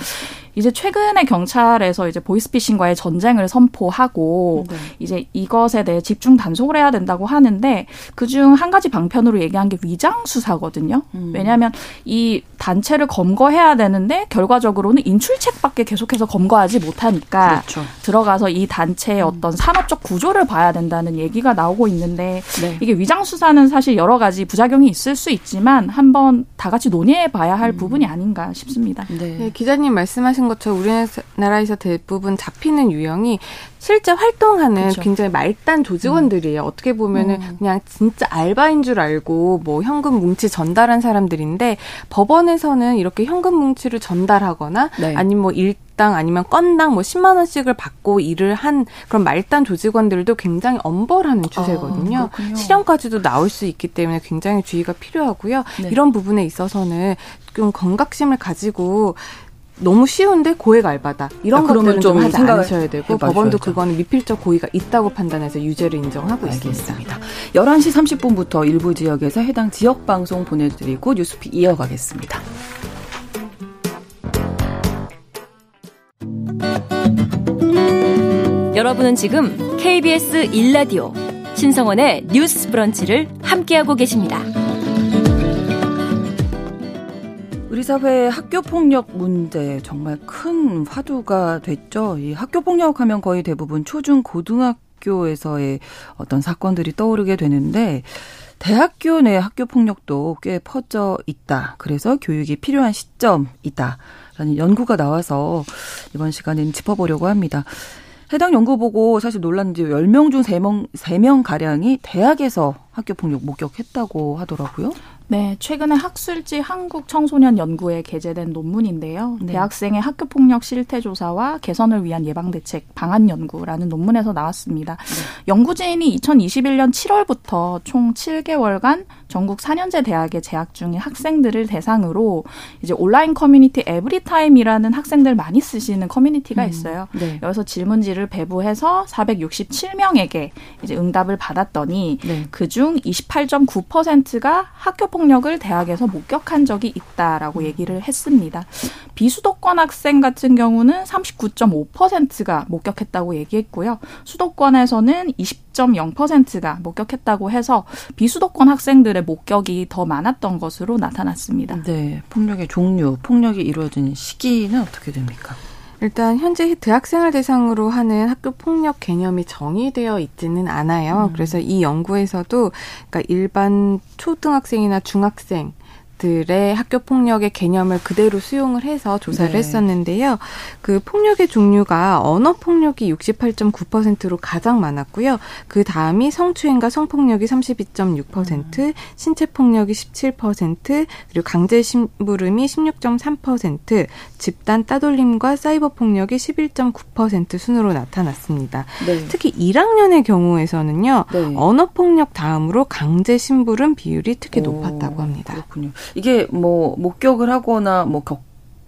이제 최근에 경찰에서 이제 보이스피싱과의 전쟁을 선포하고 네. 이제 이것에 대해 집중 단속을 해야 된다고 하는데 그중 한 가지 방편으로 얘기한 게 위장 수사거든요. 음. 왜냐하면 이 단체를 검거해야 되는데 결과적으로는 인출책밖에 계속해서 검거하지 못하니까 그렇죠. 들어가서 이 단체의 어떤 산업적 구조를 봐야 된다는 얘기가 나오고 있는데 네. 이게 위장 수사는 사실 여러 가지 부작용이 있을 수 있지만 한번 다 같이 논의해 봐야 할 음. 부분이 아닌가 싶습니다. 네. 네, 기자님 말씀하신 말씀하신 것처럼 우리나라에서 대부분 잡히는 유형이 실제 활동하는 그렇죠. 굉장히 말단 조직원들이에요. 음. 어떻게 보면은 음. 그냥 진짜 알바인 줄 알고 뭐 현금 뭉치 전달한 사람들인데 법원에서는 이렇게 현금 뭉치를 전달하거나 네. 아니면 뭐 일당 아니면 건당 뭐 십만 원씩을 받고 일을 한 그런 말단 조직원들도 굉장히 엄벌하는 추세거든요. 아, 실형까지도 나올 수 있기 때문에 굉장히 주의가 필요하고요. 네. 이런 부분에 있어서는 좀 경각심을 가지고 너무 쉬운데 고액 알바다. 이런 것들은 좀 하지 않으셔야 되고 법원도 그거는 미필적 고의가 있다고 판단해서 유죄를 인정하고 있습니다. 열한 시 삼십 분부터 일부 지역에서 해당 지역 방송 보내드리고 뉴스픽 이어가겠습니다. 여러분은 지금 케이비에스 일 라디오 신성원의 뉴스 브런치를 함께하고 계십니다. 우리 사회의 학교폭력 문제 정말 큰 화두가 됐죠. 이 학교폭력 하면 거의 대부분 초중 고등학교에서의 어떤 사건들이 떠오르게 되는데 대학교 내 학교폭력도 꽤 퍼져 있다. 그래서 교육이 필요한 시점이다. 라는 연구가 나와서 이번 시간에는 짚어보려고 합니다. 해당 연구 보고 사실 놀랐는데 열 명 중 세 명, 세 명가량이 대학에서 학교폭력 목격했다고 하더라고요. 네, 최근에 학술지 한국청소년연구에 게재된 논문인데요. 네. 대학생의 학교폭력 실태조사와 개선을 위한 예방대책 방안연구라는 논문에서 나왔습니다. 네. 연구진이 이천이십일년 칠월부터 총 칠 개월간 전국 사 년제 대학에 재학 중인 학생들을 대상으로 이제 온라인 커뮤니티 에브리타임이라는 학생들 많이 쓰시는 커뮤니티가 있어요. 음, 네. 여기서 질문지를 배부해서 사백육십칠 명에게 이제 응답을 받았더니 네. 그중 이십팔 점 구 퍼센트가 학교폭력 폭력을 대학에서 목격한 적이 있다라고 얘기를 했습니다. 비수도권 학생 같은 경우는 삼십구 점 오 퍼센트가 목격했다고 얘기했고요. 수도권에서는 이십 점 영 퍼센트가 목격했다고 해서 비수도권 학생들의 목격이 더 많았던 것으로 나타났습니다. 네, 폭력의 종류, 폭력이 이루어진 시기는 어떻게 됩니까? 일단 현재 대학생을 대상으로 하는 학교폭력 개념이 정의되어 있지는 않아요. 음. 그래서 이 연구에서도 그러니까 일반 초등학생이나 중학생 들의 학교폭력의 개념을 그대로 수용을 해서 조사를 네. 했었는데요. 그 폭력의 종류가 언어폭력이 육십팔 점 구 퍼센트로 가장 많았고요. 그 다음이 성추행과 성폭력이 삼십이 점 육 퍼센트, 음. 신체폭력이 십칠 퍼센트, 그리고 강제심부름이 십육 점 삼 퍼센트, 집단 따돌림과 사이버폭력이 십일 점 구 퍼센트 순으로 나타났습니다. 네. 특히 일 학년의 경우에서는요. 네. 언어폭력 다음으로 강제심부름 비율이 특히 오, 높았다고 합니다. 그렇군요. 이게 뭐 목격을 하거나 뭐 격,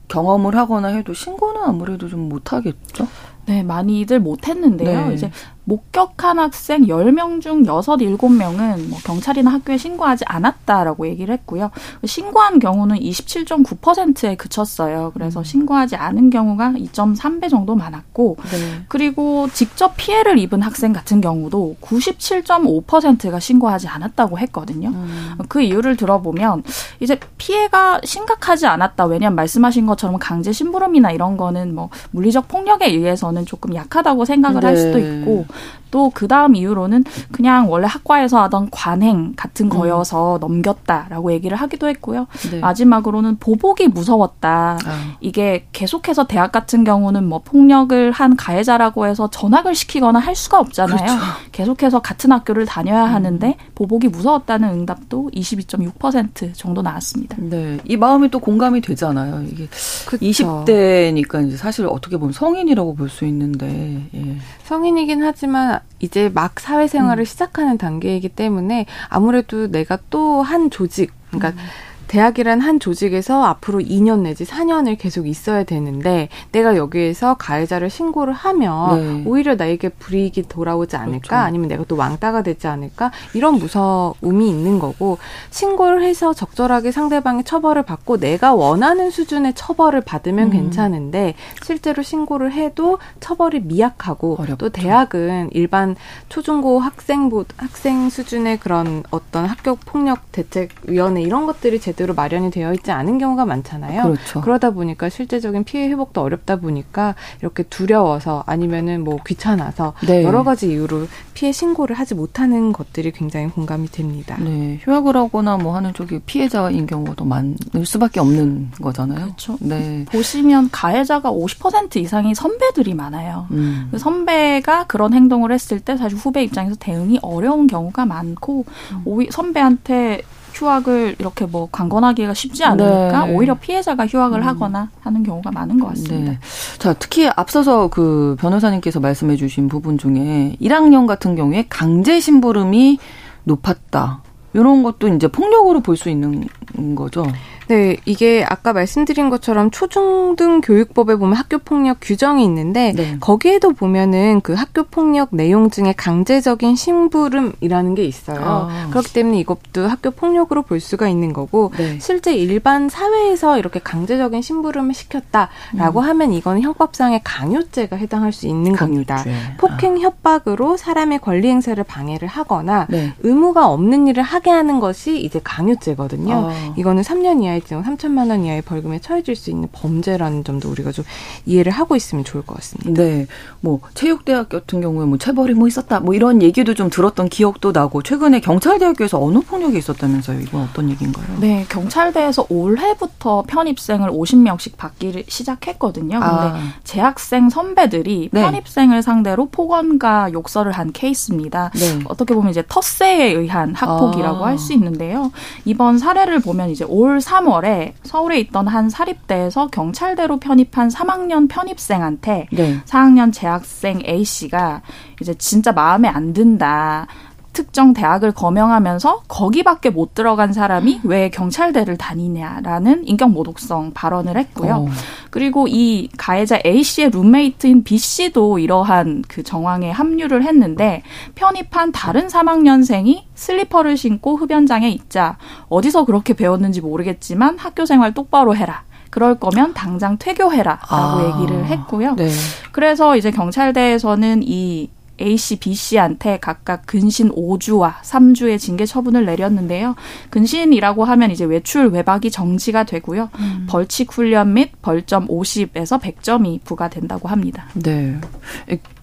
경험을 하거나 해도 신고는 아무래도 좀 못하겠죠? 네, 많이들 못했는데요. 네. 이제 목격한 학생 열 명 중 여섯, 일곱 명은 뭐 경찰이나 학교에 신고하지 않았다라고 얘기를 했고요. 신고한 경우는 이십칠 점 구 퍼센트에 그쳤어요. 그래서 신고하지 않은 경우가 이 점 삼 배 정도 많았고 네. 그리고 직접 피해를 입은 학생 같은 경우도 구십칠 점 오 퍼센트가 신고하지 않았다고 했거든요. 음. 그 이유를 들어보면 이제 피해가 심각하지 않았다. 왜냐하면 말씀하신 것처럼 강제 심부름이나 이런 거는 뭐 물리적 폭력에 의해서는 조금 약하다고 생각을 네. 할 수도 있고 또 그다음 이유로는 그냥 원래 학과에서 하던 관행 같은 거여서 음. 넘겼다라고 얘기를 하기도 했고요. 네. 마지막으로는 보복이 무서웠다. 아. 이게 계속해서 대학 같은 경우는 뭐 폭력을 한 가해자라고 해서 전학을 시키거나 할 수가 없잖아요. 그렇죠. 계속해서 같은 학교를 다녀야 음. 하는데 보복이 무서웠다는 응답도 이십이 점 육 퍼센트 정도 나왔습니다. 네, 이 마음이 또 공감이 되잖아요. 이게 그렇죠. 이십 대니까 이제 사실 어떻게 보면 성인이라고 볼 수 있는데 예. 성인이긴 하지만 이제 막 사회생활을 음. 시작하는 단계이기 때문에 아무래도 내가 또 한 조직, 그러니까 음. 대학이란 한 조직에서 앞으로 이 년 내지 사 년을 계속 있어야 되는데 내가 여기에서 가해자를 신고를 하면 네. 오히려 나에게 불이익이 돌아오지 않을까 그렇죠. 아니면 내가 또 왕따가 되지 않을까 이런 무서움이 있는 거고 신고를 해서 적절하게 상대방의 처벌을 받고 내가 원하는 수준의 처벌을 받으면 음. 괜찮은데 실제로 신고를 해도 처벌이 미약하고 어렵죠. 또 대학은 일반 초중고 학생, 학생 수준의 그런 어떤 학교폭력 대책위원회 이런 것들이 제대로 제대로 마련이 되어 있지 않은 경우가 많잖아요. 그렇죠. 그러다 보니까 실제적인 피해 회복도 어렵다 보니까 이렇게 두려워서 아니면은 뭐 귀찮아서 네. 여러 가지 이유로 피해 신고를 하지 못하는 것들이 굉장히 공감이 됩니다. 네, 휴학을 하거나 뭐 하는 쪽이 피해자인 경우가 더 많을 수밖에 없는 거잖아요. 그렇죠. 네. 보시면 가해자가 오십 퍼센트 이상이 선배들이 많아요. 음. 그 선배가 그런 행동을 했을 때 사실 후배 입장에서 대응이 어려운 경우가 많고 음. 오히 선배한테 휴학을 이렇게 뭐 강권하기가 쉽지 않으니까 네. 오히려 피해자가 휴학을 음. 하거나 하는 경우가 많은 것 같습니다. 네. 자, 특히 앞서서 그 변호사님께서 말씀해 주신 부분 중에 일 학년 같은 경우에 강제 심부름이 높았다. 이런 것도 이제 폭력으로 볼 수 있는 거죠. 네, 이게 아까 말씀드린 것처럼 초중등교육법에 보면 학교폭력 규정이 있는데 네. 거기에도 보면은 그 학교폭력 내용 중에 강제적인 심부름이라는 게 있어요. 아. 그렇기 때문에 이것도 학교폭력으로 볼 수가 있는 거고 네. 실제 일반 사회에서 이렇게 강제적인 심부름을 시켰다라고 음. 하면 이건 형법상의 강요죄가 해당할 수 있는 강요죄. 겁니다. 폭행, 협박으로 사람의 권리 행사를 방해를 하거나 네. 의무가 없는 일을 하게 하는 것이 이제 강요죄거든요. 아. 이거는 삼 년 이하 징역 삼천만 원 이하의 벌금에 처해질 수 있는 범죄라는 점도 우리가 좀 이해를 하고 있으면 좋을 것 같습니다. 네, 뭐 체육대학 같은 경우에 뭐 체벌이 뭐 있었다, 뭐 이런 얘기도 좀 들었던 기억도 나고 최근에 경찰대학교에서 언어폭력이 있었다면서요? 이건 어떤 얘기인가요? 네, 경찰대에서 올해부터 편입생을 오십 명씩 받기를 시작했거든요. 그런데 아. 재학생 선배들이 네. 편입생을 상대로 폭언과 욕설을 한 케이스입니다. 네. 어떻게 보면 이제 텃세에 의한 학폭이라고 아. 할 수 있는데요. 이번 사례를 보면 이제 올 삼월에 서울에 있던 한 사립대에서 경찰대로 편입한 삼 학년 편입생한테 네. 사 학년 재학생 A씨가 이제 진짜 마음에 안 든다. 특정 대학을 거명하면서 거기밖에 못 들어간 사람이 왜 경찰대를 다니냐라는 인격모독성 발언을 했고요. 어. 그리고 이 가해자 A씨의 룸메이트인 B씨도 이러한 그 정황에 합류를 했는데 편입한 다른 삼 학년생이 슬리퍼를 신고 흡연장에 있자 어디서 그렇게 배웠는지 모르겠지만 학교 생활 똑바로 해라. 그럴 거면 당장 퇴교해라 라고 아. 얘기를 했고요. 네. 그래서 이제 경찰대에서는 이 A씨, B씨한테 각각 근신 오 주와 삼 주의 징계 처분을 내렸는데요. 근신이라고 하면 이제 외출, 외박이 정지가 되고요. 음. 벌칙 훈련 및 벌점 오십에서 백 점이 부과된다고 합니다. 네.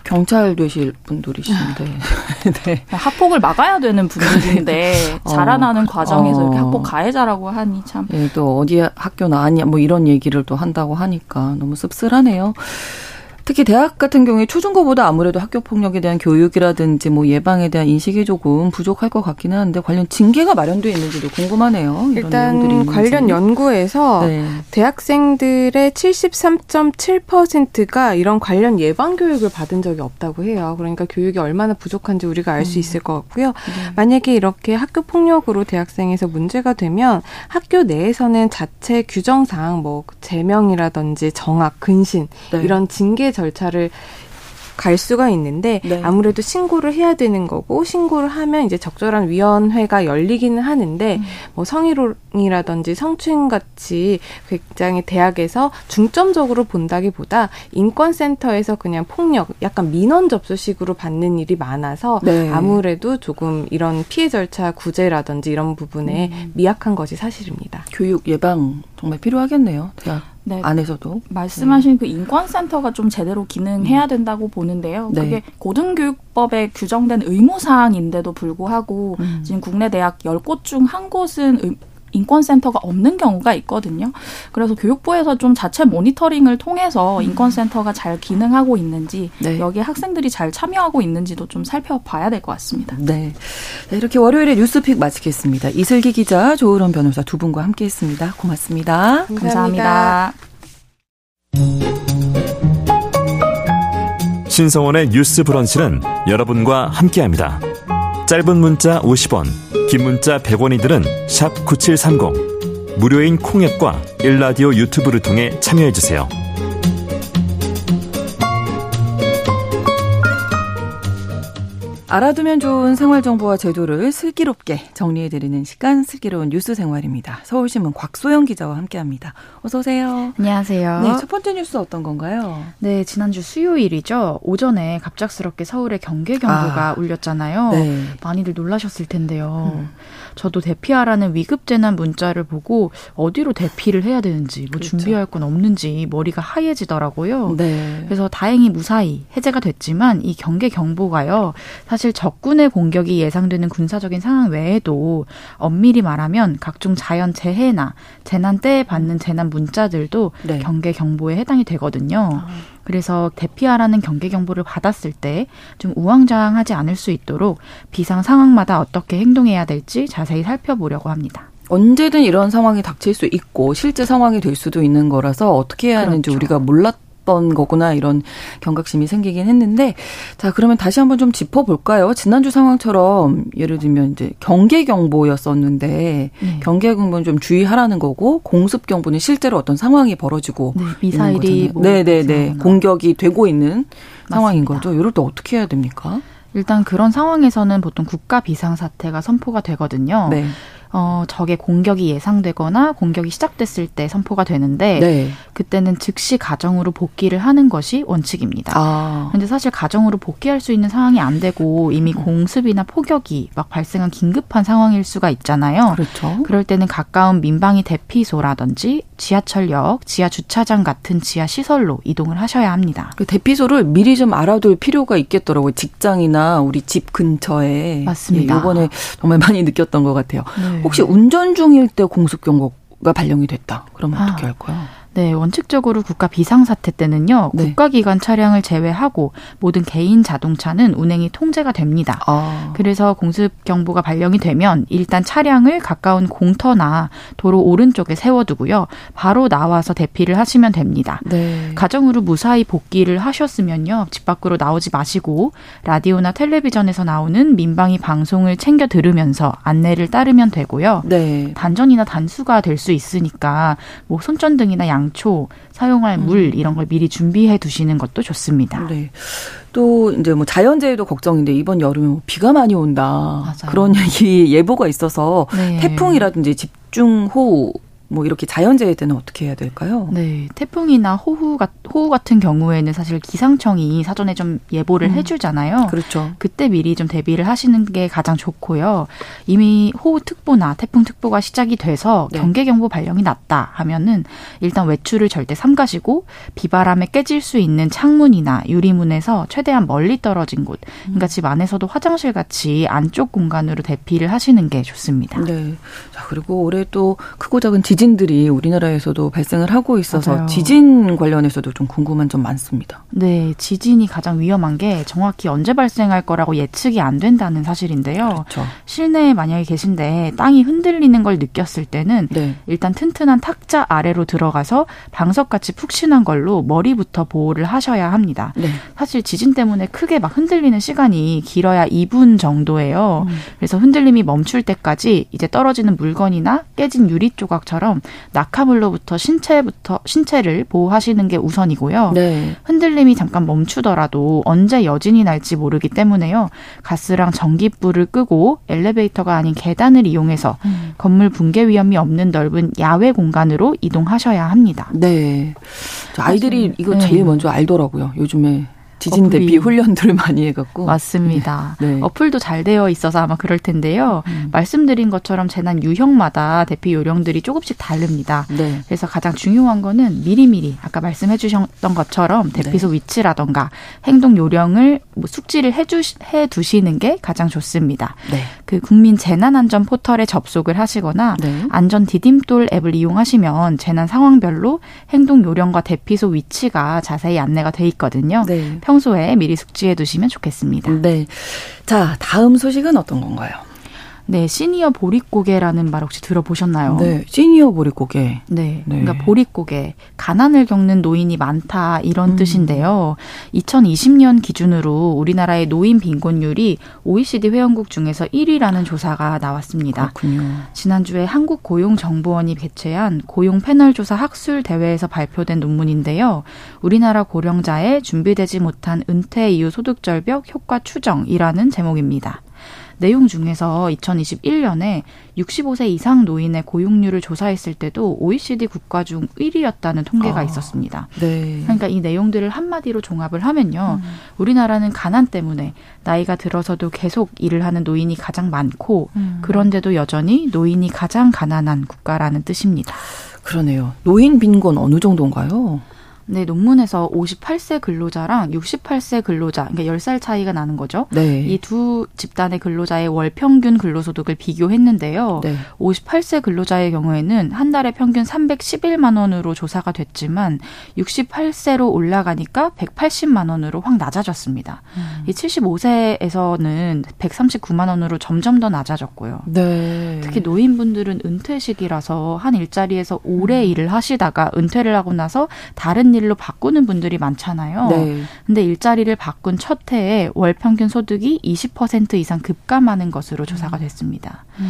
경찰 되실 분들이신데 네. 학폭을 막아야 되는 분들인데 어, 자라나는 과정에서 어, 이렇게 학폭 가해자라고 하니 참. 네, 또 어디 학교나 아니야 뭐 이런 얘기를 또 한다고 하니까 너무 씁쓸하네요. 특히 대학 같은 경우에 초중고보다 아무래도 학교폭력에 대한 교육이라든지 뭐 예방에 대한 인식이 조금 부족할 것 같기는 한데 관련 징계가 마련되어 있는지도 궁금하네요. 일단 이런 관련 연구에서 네. 대학생들의 칠십삼 점 칠 퍼센트가 이런 관련 예방교육을 받은 적이 없다고 해요. 그러니까 교육이 얼마나 부족한지 우리가 알 수 있을 것 같고요. 네. 만약에 이렇게 학교폭력으로 대학생에서 문제가 되면 학교 내에서는 자체 규정상 뭐 제명이라든지 정학, 근신 네. 이런 징계 절차를 갈 수가 있는데 네. 아무래도 신고를 해야 되는 거고 신고를 하면 이제 적절한 위원회가 열리기는 하는데 음. 뭐 성희롱이라든지 성추행 같이 굉장히 대학에서 중점적으로 본다기보다 인권센터에서 그냥 폭력, 약간 민원 접수식으로 받는 일이 많아서 네. 아무래도 조금 이런 피해 절차 구제라든지 이런 부분에 음. 미약한 것이 사실입니다. 교육 예방 정말 필요하겠네요. 대학. 네, 안에서도. 말씀하신 네. 그 인권센터가 좀 제대로 기능해야 된다고 보는데요. 네. 그게 고등교육법에 규정된 의무사항인데도 불구하고 음. 지금 국내 대학 열 곳 중 한 곳은 의, 인권센터가 없는 경우가 있거든요. 그래서 교육부에서 좀 자체 모니터링을 통해서 인권센터가 잘 기능하고 있는지 네. 여기에 학생들이 잘 참여하고 있는지도 좀 살펴봐야 될 것 같습니다. 네, 네 이렇게 월요일에 뉴스픽 마치겠습니다. 이슬기 기자, 조을원 변호사 두 분과 함께했습니다. 고맙습니다. 감사합니다. 감사합니다. 신성원의 뉴스 브런치는 여러분과 함께합니다. 짧은 문자 오십 원, 긴 문자 백 원이들은 샵 구칠삼공, 무료인 콩앱과 일라디오 유튜브를 통해 참여해주세요. 알아두면 좋은 생활정보와 제도를 슬기롭게 정리해드리는 시간, 슬기로운 뉴스생활입니다. 서울신문 곽소영 기자와 함께합니다. 어서 오세요. 안녕하세요. 네, 첫 번째 뉴스 어떤 건가요? 네, 지난주 수요일이죠. 오전에 갑작스럽게 서울의 경계 경보가 아, 울렸잖아요. 네. 많이들 놀라셨을 텐데요. 음. 저도 대피하라는 위급재난 문자를 보고 어디로 대피를 해야 되는지 뭐 그렇죠. 준비할 건 없는지 머리가 하얘지더라고요. 네. 그래서 다행히 무사히 해제가 됐지만 이 경계 경보가요. 사실 적군의 공격이 예상되는 군사적인 상황 외에도 엄밀히 말하면 각종 자연 재해나 재난 때에 받는 재난 문자들도 네. 경계 경보에 해당이 되거든요. 아. 그래서 대피하라는 경계 경보를 받았을 때 좀 우왕좌왕하지 않을 수 있도록 비상 상황마다 어떻게 행동해야 될지 자세히 살펴보려고 합니다. 언제든 이런 상황이 닥칠 수 있고 실제 상황이 될 수도 있는 거라서 어떻게 해야 하는지 그렇죠. 우리가 몰랐던 거구나 이런 경각심이 생기긴 했는데 자 그러면 다시 한번 좀 짚어볼까요? 지난주 상황처럼 예를 들면 이제 경계 경보였었는데 네. 경계 경보는 좀 주의하라는 거고 공습 경보는 실제로 어떤 상황이 벌어지고 네, 미사일이 뭐 네네네 공격이 되고 있는 맞습니다. 상황인 거죠. 이럴 때 어떻게 해야 됩니까? 일단 그런 상황에서는 보통 국가 비상사태가 선포가 되거든요. 네. 어, 적의 공격이 예상되거나 공격이 시작됐을 때 선포가 되는데 네. 그때는 즉시 가정으로 복귀를 하는 것이 원칙입니다. 아. 그런데 사실 가정으로 복귀할 수 있는 상황이 안 되고 이미 음. 공습이나 폭격이 막 발생한 긴급한 상황일 수가 있잖아요. 그렇죠. 그럴 때는 가까운 민방위 대피소라든지 지하철역, 지하주차장 같은 지하시설로 이동을 하셔야 합니다. 그 대피소를 미리 좀 알아둘 필요가 있겠더라고요. 직장이나 우리 집 근처에. 맞습니다. 예, 이번에 정말 많이 느꼈던 것 같아요. 네. 혹시 운전 중일 때 공습경보가 발령이 됐다. 그러면 어떻게 아, 할까요? 네, 원칙적으로 국가 비상사태 때는요. 네. 국가기관 차량을 제외하고 모든 개인 자동차는 운행이 통제가 됩니다. 아. 그래서 공습경보가 발령이 되면 일단 차량을 가까운 공터나 도로 오른쪽에 세워두고요. 바로 나와서 대피를 하시면 됩니다. 네. 가정으로 무사히 복귀를 하셨으면요. 집 밖으로 나오지 마시고 라디오나 텔레비전에서 나오는 민방위 방송을 챙겨 들으면서 안내를 따르면 되고요. 네. 단전이나 단수가 될 수 있으니까 뭐 손전등이나 양 초, 사용할 물 이런 걸 미리 준비해 두시는 것도 좋습니다. 네. 또 이제 뭐 자연재해도 걱정인데 이번 여름에 뭐 비가 많이 온다. 맞아요. 그런 얘기 예보가 있어서 네. 태풍이라든지 집중호우 뭐 이렇게 자연재해 때는 어떻게 해야 될까요? 네, 태풍이나 호우, 같, 호우 같은 경우에는 사실 기상청이 사전에 좀 예보를 음, 해주잖아요. 그렇죠. 그때 미리 좀 대비를 하시는 게 가장 좋고요. 이미 호우특보나 태풍특보가 시작이 돼서 네. 경계경보 발령이 났다 하면은 일단 외출을 절대 삼가시고 비바람에 깨질 수 있는 창문이나 유리문에서 최대한 멀리 떨어진 곳, 그러니까 집 안에서도 화장실 같이 안쪽 공간으로 대피를 하시는 게 좋습니다. 네. 자 그리고 올해 또 크고 작은 지 지진들이 우리나라에서도 발생을 하고 있어서 맞아요. 지진 관련해서도 좀 궁금한 점 많습니다. 네. 지진이 가장 위험한 게 정확히 언제 발생할 거라고 예측이 안 된다는 사실인데요. 그렇죠. 실내에 만약에 계신데 땅이 흔들리는 걸 느꼈을 때는 네. 일단 튼튼한 탁자 아래로 들어가서 방석같이 푹신한 걸로 머리부터 보호를 하셔야 합니다. 네. 사실 지진 때문에 크게 막 흔들리는 시간이 길어야 이 분 정도예요. 음. 그래서 흔들림이 멈출 때까지 이제 떨어지는 물건이나 깨진 유리 조각처럼 낙하물로부터 신체부터 신체를 보호하시는 게 우선이고요. 네. 흔들림이 잠깐 멈추더라도 언제 여진이 날지 모르기 때문에요. 가스랑 전기불을 끄고 엘리베이터가 아닌 계단을 이용해서 음. 건물 붕괴 위험이 없는 넓은 야외 공간으로 이동하셔야 합니다. 네, 아이들이 이거 네. 제일 먼저 알더라고요. 요즘에. 지진 대비 훈련들을 많이 해갖고. 맞습니다. 네. 어플도 잘 되어 있어서 아마 그럴 텐데요. 음. 말씀드린 것처럼 재난 유형마다 대피 요령들이 조금씩 다릅니다. 네. 그래서 가장 중요한 거는 미리미리 아까 말씀해 주셨던 것처럼 대피소 네. 위치라던가 행동 요령을 뭐 숙지를 해주시, 해두시는 게 가장 좋습니다. 네. 그 국민 재난안전 포털에 접속을 하시거나 네. 안전 디딤돌 앱을 이용하시면 재난 상황별로 행동 요령과 대피소 위치가 자세히 안내가 돼 있거든요. 네. 평소에 미리 숙지해 두시면 좋겠습니다. 네. 자, 다음 소식은 어떤 건가요? 네, 시니어 보릿고개라는 말 혹시 들어보셨나요? 네, 시니어 보릿고개. 네, 네. 그러니까 보릿고개, 가난을 겪는 노인이 많다 이런 음. 뜻인데요. 이천이십 년 기준으로 우리나라의 노인 빈곤율이 오이시디 회원국 중에서 일 위라는 조사가 나왔습니다. 그렇군요. 지난주에 한국고용정보원이 개최한 고용패널조사 학술대회에서 발표된 논문인데요. 우리나라 고령자의 준비되지 못한 은퇴 이후 소득절벽 효과 추정이라는 제목입니다. 내용 중에서 이천이십일 년에 육십오 세 이상 노인의 고용률을 조사했을 때도 오이시디 국가 중 일 위였다는 통계가 아, 있었습니다. 네. 그러니까 이 내용들을 한마디로 종합을 하면요. 음. 우리나라는 가난 때문에 나이가 들어서도 계속 일을 하는 노인이 가장 많고 음. 그런데도 여전히 노인이 가장 가난한 국가라는 뜻입니다. 그러네요. 노인 빈곤 어느 정도인가요? 네, 논문에서 오십팔 세 근로자랑 육십팔 세 근로자, 그러니까 열 살 차이가 나는 거죠. 네. 이 두 집단의 근로자의 월 평균 근로소득을 비교했는데요. 네. 오십팔 세 근로자의 경우에는 한 달에 평균 삼백십일만 원으로 조사가 됐지만 육십팔 세로 올라가니까 백팔십만 원으로 확 낮아졌습니다. 음. 이 칠십오 세에서는 백삼십구만 원으로 점점 더 낮아졌고요. 네. 특히 노인분들은 은퇴식이라서 한 일자리에서 오래 일을 하시다가 은퇴를 하고 나서 다른 일 일로 바꾸는 분들이 많잖아요. 네. 근데 일자리를 바꾼 첫 해에 월 평균 소득이 이십 퍼센트 이상 급감하는 것으로 조사가 됐습니다. 음.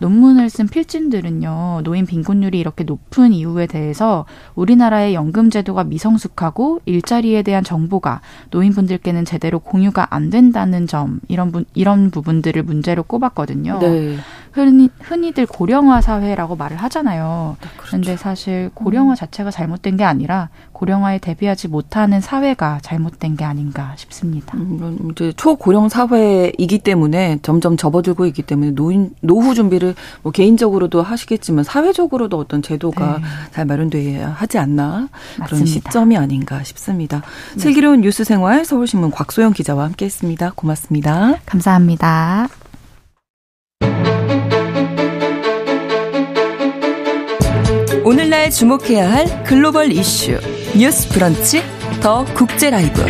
논문을 쓴 필진들은요. 노인 빈곤율이 이렇게 높은 이유에 대해서 우리나라의 연금 제도가 미성숙하고 일자리에 대한 정보가 노인분들께는 제대로 공유가 안 된다는 점 이런, 부, 이런 부분들을 문제로 꼽았거든요. 네. 흔히, 흔히들 고령화 사회라고 말을 하잖아요. 그런데 그렇죠. 사실 고령화 자체가 잘못된 게 아니라 고령화에 대비하지 못하는 사회가 잘못된 게 아닌가 싶습니다. 음, 이제 초고령 사회이기 때문에 점점 접어들고 있기 때문에 노인, 노후 준비를 뭐 개인적으로도 하시겠지만 사회적으로도 어떤 제도가 네. 잘 마련되어야 하지 않나 맞습니다. 그런 시점이 아닌가 싶습니다. 네. 슬기로운 뉴스생활 서울신문 곽소영 기자와 함께했습니다. 고맙습니다. 감사합니다. 오늘날 주목해야 할 글로벌 이슈 뉴스 브런치 더 국제라이브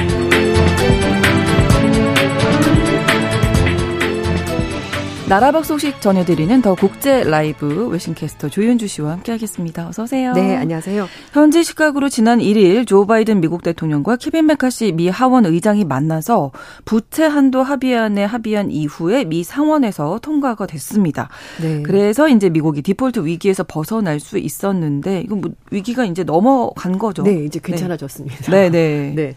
나라박 소식 전해드리는 더 국제라이브 외신캐스터 조윤주 씨와 함께하겠습니다. 어서 오세요. 네, 안녕하세요. 현지 시각으로 지난 일 일 조 바이든 미국 대통령과 케빈 메카시 미 하원 의장이 만나서 부채 한도 합의안에 합의한 이후에 미 상원에서 통과가 됐습니다. 네. 그래서 이제 미국이 디폴트 위기에서 벗어날 수 있었는데 이건 뭐 위기가 이제 넘어간 거죠. 네, 이제 괜찮아졌습니다. 네, 네. 네.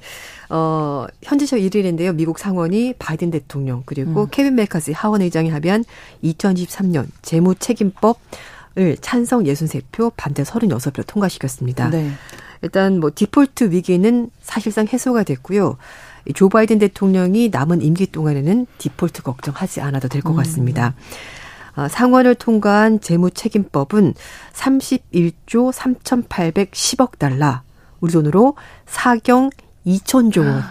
어, 현지 시각 일 일인데요. 미국 상원이 바이든 대통령 그리고 음. 케빈 메카시 하원 의장이 합의한 이천이십삼 년 재무 책임법을 찬성 육십삼 표 반대 삼십육 표로 통과시켰습니다. 네. 일단 뭐 디폴트 위기는 사실상 해소가 됐고요. 조 바이든 대통령이 남은 임기 동안에는 디폴트 걱정하지 않아도 될 것 같습니다. 음. 어, 상원을 통과한 재무 책임법은 삼십일조 삼천팔백십억 달러 우리 돈으로 사경 이천조 원.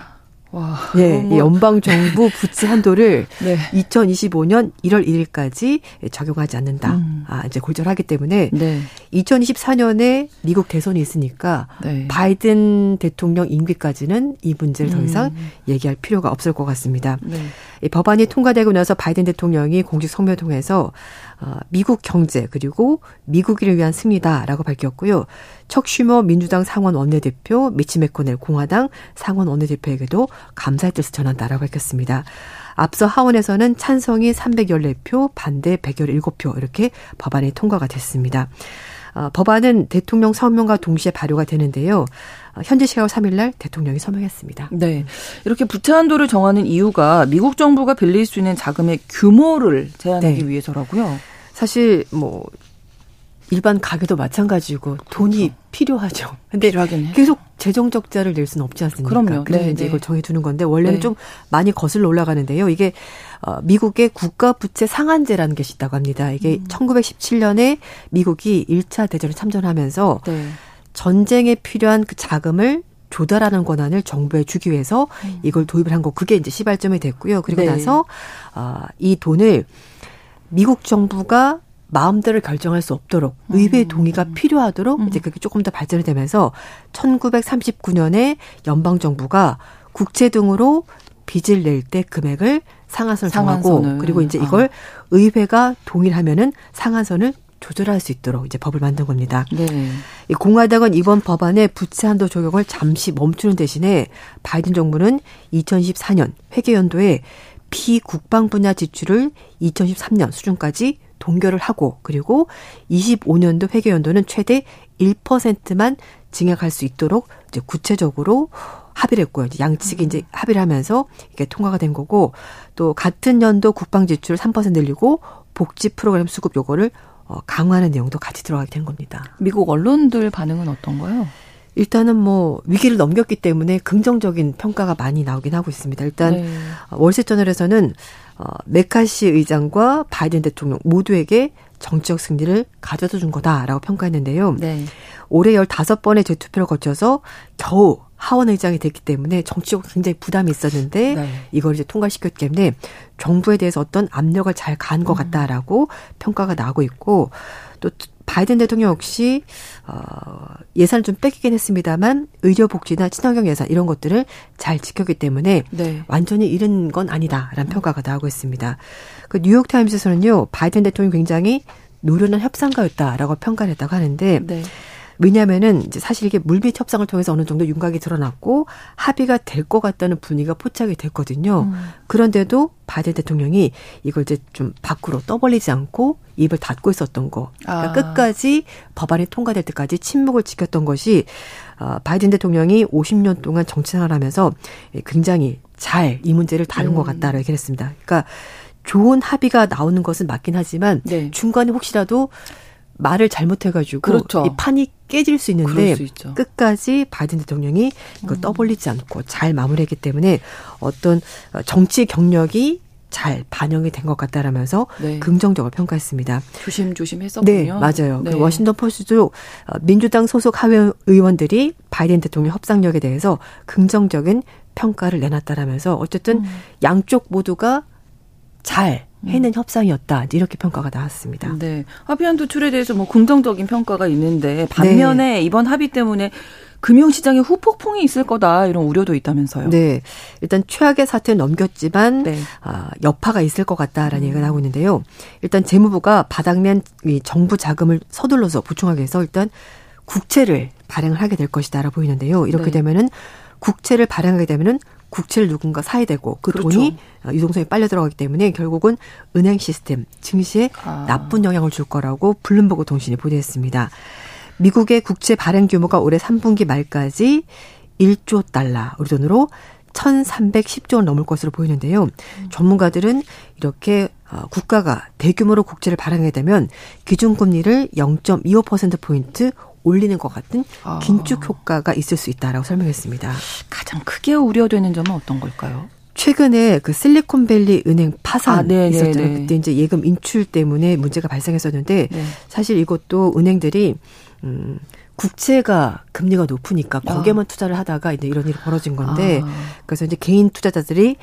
와, 예, 너무... 연방 정부 부채 한도를 네. 이천이십오 년 일월 일일까지 적용하지 않는다. 음. 아, 이제 골절하기 때문에 네. 이천이십사 년에 미국 대선이 있으니까 네. 바이든 대통령 임기까지는 이 문제를 음. 더 이상 얘기할 필요가 없을 것 같습니다. 네. 이 법안이 통과되고 나서 바이든 대통령이 공식 성명을 통해서 어, 미국 경제 그리고 미국인을 위한 승리다라고 밝혔고요. 척 슈머 민주당 상원 원내대표, 미치 맥코넬 공화당 상원 원내대표에게도 감사의 뜻을 전한다라고 밝혔습니다. 앞서 하원에서는 찬성이 삼백십사 표, 반대 백십칠 표 이렇게 법안이 통과가 됐습니다. 어, 법안은 대통령 서명과 동시에 발효가 되는데요. 현지 시각 삼 일 날 대통령이 서명했습니다. 네, 이렇게 부채 한도를 정하는 이유가 미국 정부가 빌릴 수 있는 자금의 규모를 제한하기 네. 위해서라고요. 사실 뭐 일반 가계도 마찬가지고 돈이 그렇죠. 필요하죠. 근데 필요하겠네. 계속 재정 적자를 낼 수는 없지 않습니까? 그럼요. 그래서 네, 이제 네. 이걸 정해두는 건데 원래는 네. 좀 많이 거슬러 올라가는데요. 이게 미국의 국가 부채 상한제라는 것이 있다고 합니다. 이게 음. 천구백십칠 년에 미국이 일 차 대전에 참전하면서 네. 전쟁에 필요한 그 자금을 조달하는 권한을 정부에 주기 위해서 음. 이걸 도입을 한 거. 그게 이제 시발점이 됐고요. 그리고 네. 나서 아, 이 돈을 미국 정부가 마음대로 결정할 수 없도록 의회 동의가 음. 필요하도록 음. 이제 그게 조금 더 발전이 되면서 천구백삼십구 년에 연방 정부가 국채 등으로 빚을 낼 때 금액을 상한선을 상한선을. 정하고 그리고 이제 이걸 아. 의회가 동의를 하면은 상한선을 조절할 수 있도록 이제 법을 만든 겁니다. 네. 이 공화당은 이번 법안의 부채 한도 적용을 잠시 멈추는 대신에 바이든 정부는 이천이십사 년 회계연도에 비국방 분야 지출을 이천십삼 년 수준까지 동결을 하고 그리고 이십오 년도 회계연도는 최대 일 퍼센트만 증액할 수 있도록 이제 구체적으로 합의를 했고요. 이제 양측이 음. 이제 합의를 하면서 이게 통과가 된 거고, 또 같은 연도 국방지출을 삼 퍼센트 늘리고 복지 프로그램 수급 요거를 강화하는 내용도 같이 들어가게 된 겁니다. 미국 언론들 반응은 어떤가요? 일단은 뭐 위기를 넘겼기 때문에 긍정적인 평가가 많이 나오긴 하고 있습니다. 일단 네. 월스트리트저널에서는 메카시 의장과 바이든 대통령 모두에게 정치적 승리를 가져다 준 거다라고 평가했는데요. 네. 올해 열다섯 번의 재투표를 거쳐서 겨우 하원 의장이 됐기 때문에 정치적으로 굉장히 부담이 있었는데 네. 이걸 이제 통과시켰기 때문에 정부에 대해서 어떤 압력을 잘 가한 것 같다라고 음. 평가가 나오고 있고, 또 바이든 대통령 역시 어, 예산을 좀 뺏기긴 했습니다만 의료복지나 친환경 예산 이런 것들을 잘 지켰기 때문에 네. 완전히 잃은 건 아니다라는 평가가 나오고 있습니다. 그 뉴욕타임스에서는요, 바이든 대통령이 굉장히 노련한 협상가였다라고 평가를 했다고 하는데 네. 왜냐하면은 이제 사실 이게 물밑 협상을 통해서 어느 정도 윤곽이 드러났고 합의가 될 것 같다는 분위기가 포착이 됐거든요. 음. 그런데도 바이든 대통령이 이걸 이제 좀 밖으로 떠벌리지 않고 입을 닫고 있었던 거. 그러니까 아. 끝까지 법안이 통과될 때까지 침묵을 지켰던 것이 바이든 대통령이 오십 년 동안 정치생활을 하면서 굉장히 잘 이 문제를 다룬 음. 것 같다라고 얘기를 했습니다. 그러니까 좋은 합의가 나오는 것은 맞긴 하지만 네. 중간에 혹시라도 말을 잘못해가지고 그렇죠. 이 판이 깨질 수 있는데 수 끝까지 바이든 대통령이 이걸 떠벌리지 않고 잘 마무리했기 때문에 어떤 정치 경력이 잘 반영이 된 것 같다라면서 네. 긍정적으로 평가했습니다. 조심조심했었군요. 네, 맞아요. 네. 워싱턴 포스트도 민주당 소속 하원 의원들이 바이든 대통령 협상력에 대해서 긍정적인 평가를 내놨다라면서 어쨌든 음. 양쪽 모두가 잘 해낸 협상이었다 이렇게 평가가 나왔습니다. 네, 합의안 도출에 대해서 뭐 긍정적인 평가가 있는데 반면에 네. 이번 합의 때문에 금융시장에 후폭풍이 있을 거다 이런 우려도 있다면서요. 네, 일단 최악의 사태는 넘겼지만 네. 아, 여파가 있을 것 같다라는 음. 얘기가 나오고 있는데요. 일단 재무부가 바닥낸 이 정부 자금을 서둘러서 보충하기 위해서 일단 국채를 발행을 하게 될 것이다라 보이는데요. 이렇게 네. 되면은 국채를 발행하게 되면은 국채를 누군가 사야 되고 그 그렇죠. 돈이 유동성이 빨려 들어가기 때문에 결국은 은행 시스템, 증시에 아. 나쁜 영향을 줄 거라고 블룸버그 통신이 보도했습니다. 미국의 국채 발행 규모가 올해 삼 분기 말까지 일조 달러, 우리 돈으로 천삼백십조 원 넘을 것으로 보이는데요. 음. 전문가들은 이렇게 국가가 대규모로 국채를 발행하게 되면 기준금리를 영점이오 퍼센트포인트 올리는 것 같은 긴축 효과가 있을 수 있다라고 설명했습니다. 가장 크게 우려되는 점은 어떤 걸까요? 최근에 그 실리콘밸리 은행 파산 아, 네, 있었잖아요. 네, 네. 그때 이제 예금 인출 때문에 문제가 발생했었는데 네. 사실 이것도 은행들이 음, 국채가 금리가 높으니까 거기에만 아. 투자를 하다가 이제 이런 일이 벌어진 건데 아. 그래서 이제 개인 투자자들이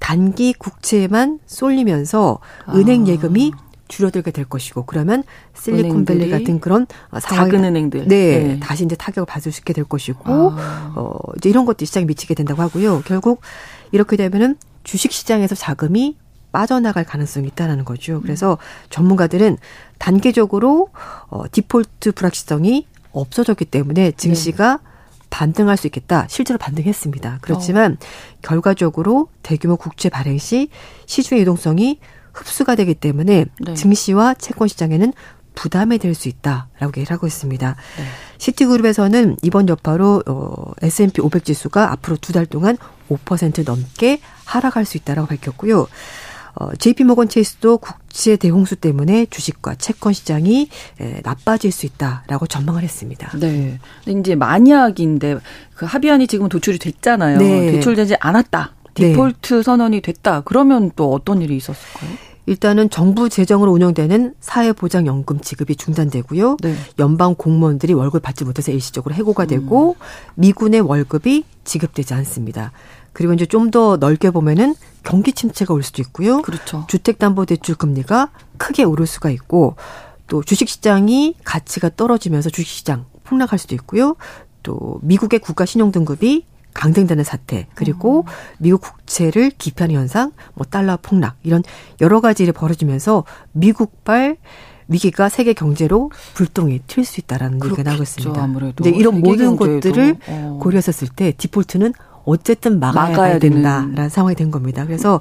단기 국채에만 쏠리면서 아. 은행 예금이 줄어들게 될 것이고, 그러면 실리콘밸리 같은 그런 상황이 작은 은행들 네, 네. 다시 이제 타격을 받을 수 있게 될 것이고 아. 어, 이제 이런 것도 시장에 미치게 된다고 하고요. 결국 이렇게 되면은 주식 시장에서 자금이 빠져나갈 가능성이 있다라는 거죠. 그래서 음. 전문가들은 단계적으로 어, 디폴트 불확실성이 없어졌기 때문에 증시가 네. 반등할 수 있겠다. 실제로 반등했습니다. 그렇지만 어. 결과적으로 대규모 국채 발행 시 시중의 유동성이 흡수가 되기 때문에 네. 증시와 채권 시장에는 부담이 될 수 있다라고 얘기를 하고 있습니다. 네. 시티그룹에서는 이번 여파로 어, 에스 앤 피 오백 지수가 앞으로 두 달 동안 오 퍼센트 넘게 하락할 수 있다라고 밝혔고요. 어, 제이피모건 체이스도 국제 대홍수 때문에 주식과 채권 시장이 에, 나빠질 수 있다라고 전망을 했습니다. 네. 근데 이제 만약인데 그 합의안이 지금 도출이 됐잖아요. 네. 도출되지 않았다. 디폴트 네. 선언이 됐다. 그러면 또 어떤 일이 있었을까요? 일단은 정부 재정으로 운영되는 사회보장연금 지급이 중단되고요. 네. 연방 공무원들이 월급 받지 못해서 일시적으로 해고가 되고 음. 미군의 월급이 지급되지 않습니다. 그리고 이제 좀 더 넓게 보면은 경기 침체가 올 수도 있고요. 그렇죠. 주택담보대출 금리가 크게 오를 수가 있고 또 주식시장이 가치가 떨어지면서 주식시장 폭락할 수도 있고요. 또 미국의 국가신용등급이 강등되는 사태, 그리고 미국 국채를 기피하는 현상, 뭐 달러 폭락 이런 여러 가지 일이 벌어지면서 미국발 위기가 세계 경제로 불똥이 튈 수 있다라는 얘기가 나오고 있습니다. 아무래도 이런 모든 경제에도. 것들을 어. 고려했었을 때 디폴트는 어쨌든 막아야, 막아야 된다라는 되는. 상황이 된 겁니다. 그래서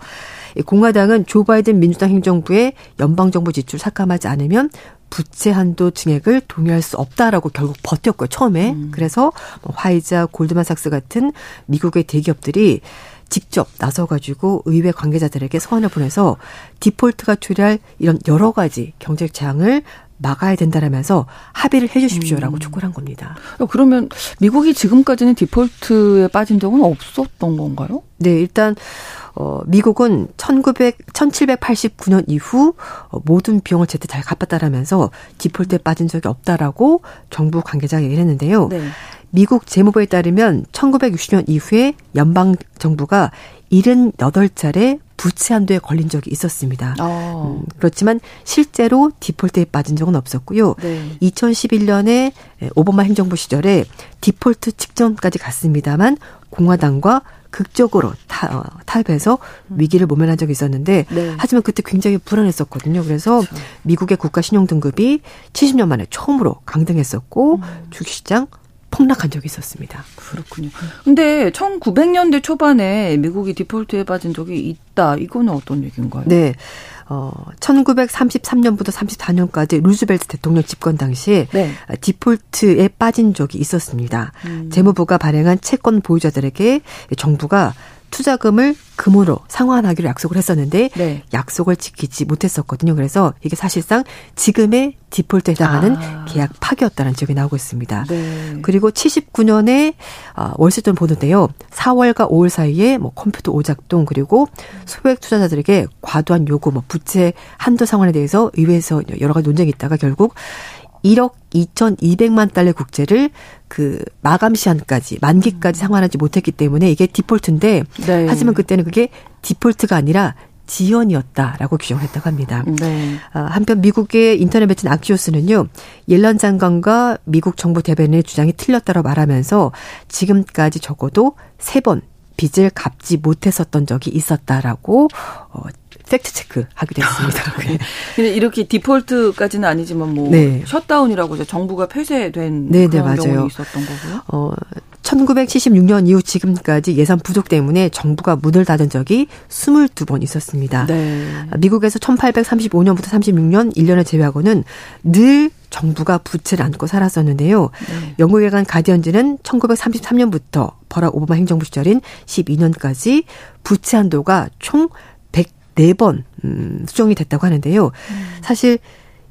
공화당은 조 바이든 민주당 행정부의 연방정부 지출 삭감하지 않으면 부채 한도 증액을 동의할 수 없다라고 결국 버텼고요. 처음에. 음. 그래서 화이자, 골드만삭스 같은 미국의 대기업들이 직접 나서가지고 의회 관계자들에게 서한을 보내서 디폴트가 초래할 이런 여러 가지 경제적 재앙을 막아야 된다라면서 합의를 해 주십시오라고 음. 촉구를 한 겁니다. 그러면 미국이 지금까지는 디폴트에 빠진 적은 없었던 건가요? 네, 일단 어, 미국은 천칠백팔십구 년 이후 모든 비용을 제때 잘 갚았다라면서 디폴트에 빠진 적이 없다라고 정부 관계자가 얘기를 했는데요. 네. 미국 재무부에 따르면 천구백육십 년 이후에 연방정부가 칠십팔 차례 부채 한도에 걸린 적이 있었습니다. 어. 음, 그렇지만 실제로 디폴트에 빠진 적은 없었고요. 네. 이천십일 년에 오바마 행정부 시절에 디폴트 직전까지 갔습니다만 공화당과 극적으로 타, 타협해서 위기를 모면한 적이 있었는데 네. 하지만 그때 굉장히 불안했었거든요. 그래서 그렇죠. 미국의 국가 신용등급이 칠십 년 만에 처음으로 강등했었고 음. 주식시장 폭락한 적이 있었습니다. 그렇군요. 근데 천구백 년대 초반에 미국이 디폴트에 빠진 적이 있다. 이거는 어떤 얘기인가요? 네. 어, 천구백삼십삼 년부터 삼십사 년까지 루즈벨트 대통령 집권 당시에 네. 디폴트에 빠진 적이 있었습니다. 음. 재무부가 발행한 채권 보유자들에게 정부가 투자금을 금으로 상환하기로 약속을 했었는데 네. 약속을 지키지 못했었거든요. 그래서 이게 사실상 지금의 디폴트에 해당하는 아. 계약 파기였다는 지적이 나오고 있습니다. 네. 그리고 칠십구 년에 월세돈 보는데요. 사월과 오월 사이에 뭐 컴퓨터 오작동 그리고 소액 투자자들에게 과도한 요구, 뭐 부채 한도 상환에 대해서 의회에서 여러 가지 논쟁이 있다가 결국 일억 이천이백만 달러 국채를 그 마감 시한까지 만기까지 상환하지 못했기 때문에 이게 디폴트인데 네. 하지만 그때는 그게 디폴트가 아니라 지연이었다라고 규정을 했다고 합니다. 네. 한편 미국의 인터넷 매체 악시오스는요. 옐런 장관과 미국 정부 대변인의 주장이 틀렸다고 말하면서 지금까지 적어도 세 번 빚을 갚지 못했었던 적이 있었다라고 어 팩트체크 하기로 했습니다. 네. 이렇게 디폴트까지는 아니지만 뭐 네. 셧다운이라고 이제 정부가 폐쇄된 네, 그런 네, 경우가 있었던 거고요. 어, 천구백칠십육 년 이후 지금까지 예산 부족 때문에 정부가 문을 닫은 적이 스물두 번 있었습니다. 네. 미국에서 천팔백삼십오 년부터 삼십육 년 일 년을 제외하고는 늘 정부가 부채를 안고 살았었는데요. 네. 영국에 간 가디언지는 천구백삼십삼 년부터 버락 오바마 행정부 시절인 십이 년까지 부채 한도가 총 네 번 음, 수정이 됐다고 하는데요. 음. 사실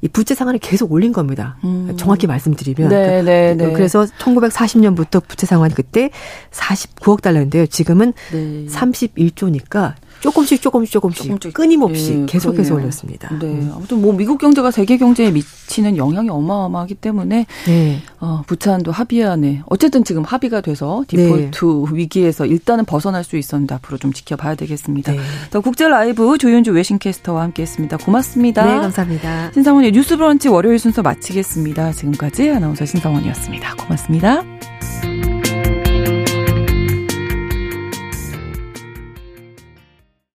이 부채 상한을 계속 올린 겁니다. 음. 정확히 말씀드리면. 네, 네, 네. 그래서 천구백사십 년부터 부채 상한이 그때 사십구억 달러인데요. 지금은 네. 삼십일 조니까 조금씩 조금씩 조금씩, 조금씩 끊임없이 네, 계속해서 올렸습니다. 네. 아무튼 뭐 미국 경제가 세계 경제에 미치는 영향이 어마어마하기 때문에 네. 어, 부채 한도 합의안에 어쨌든 지금 합의가 돼서 디폴트 네. 위기에서 일단은 벗어날 수 있었는데 앞으로 좀 지켜봐야 되겠습니다. 네. 더 국제 라이브 조윤주 외신캐스터와 함께했습니다. 고맙습니다. 네, 감사합니다. 신성원의 뉴스 브런치 월요일 순서 마치겠습니다. 지금까지 아나운서 신성원이었습니다. 고맙습니다.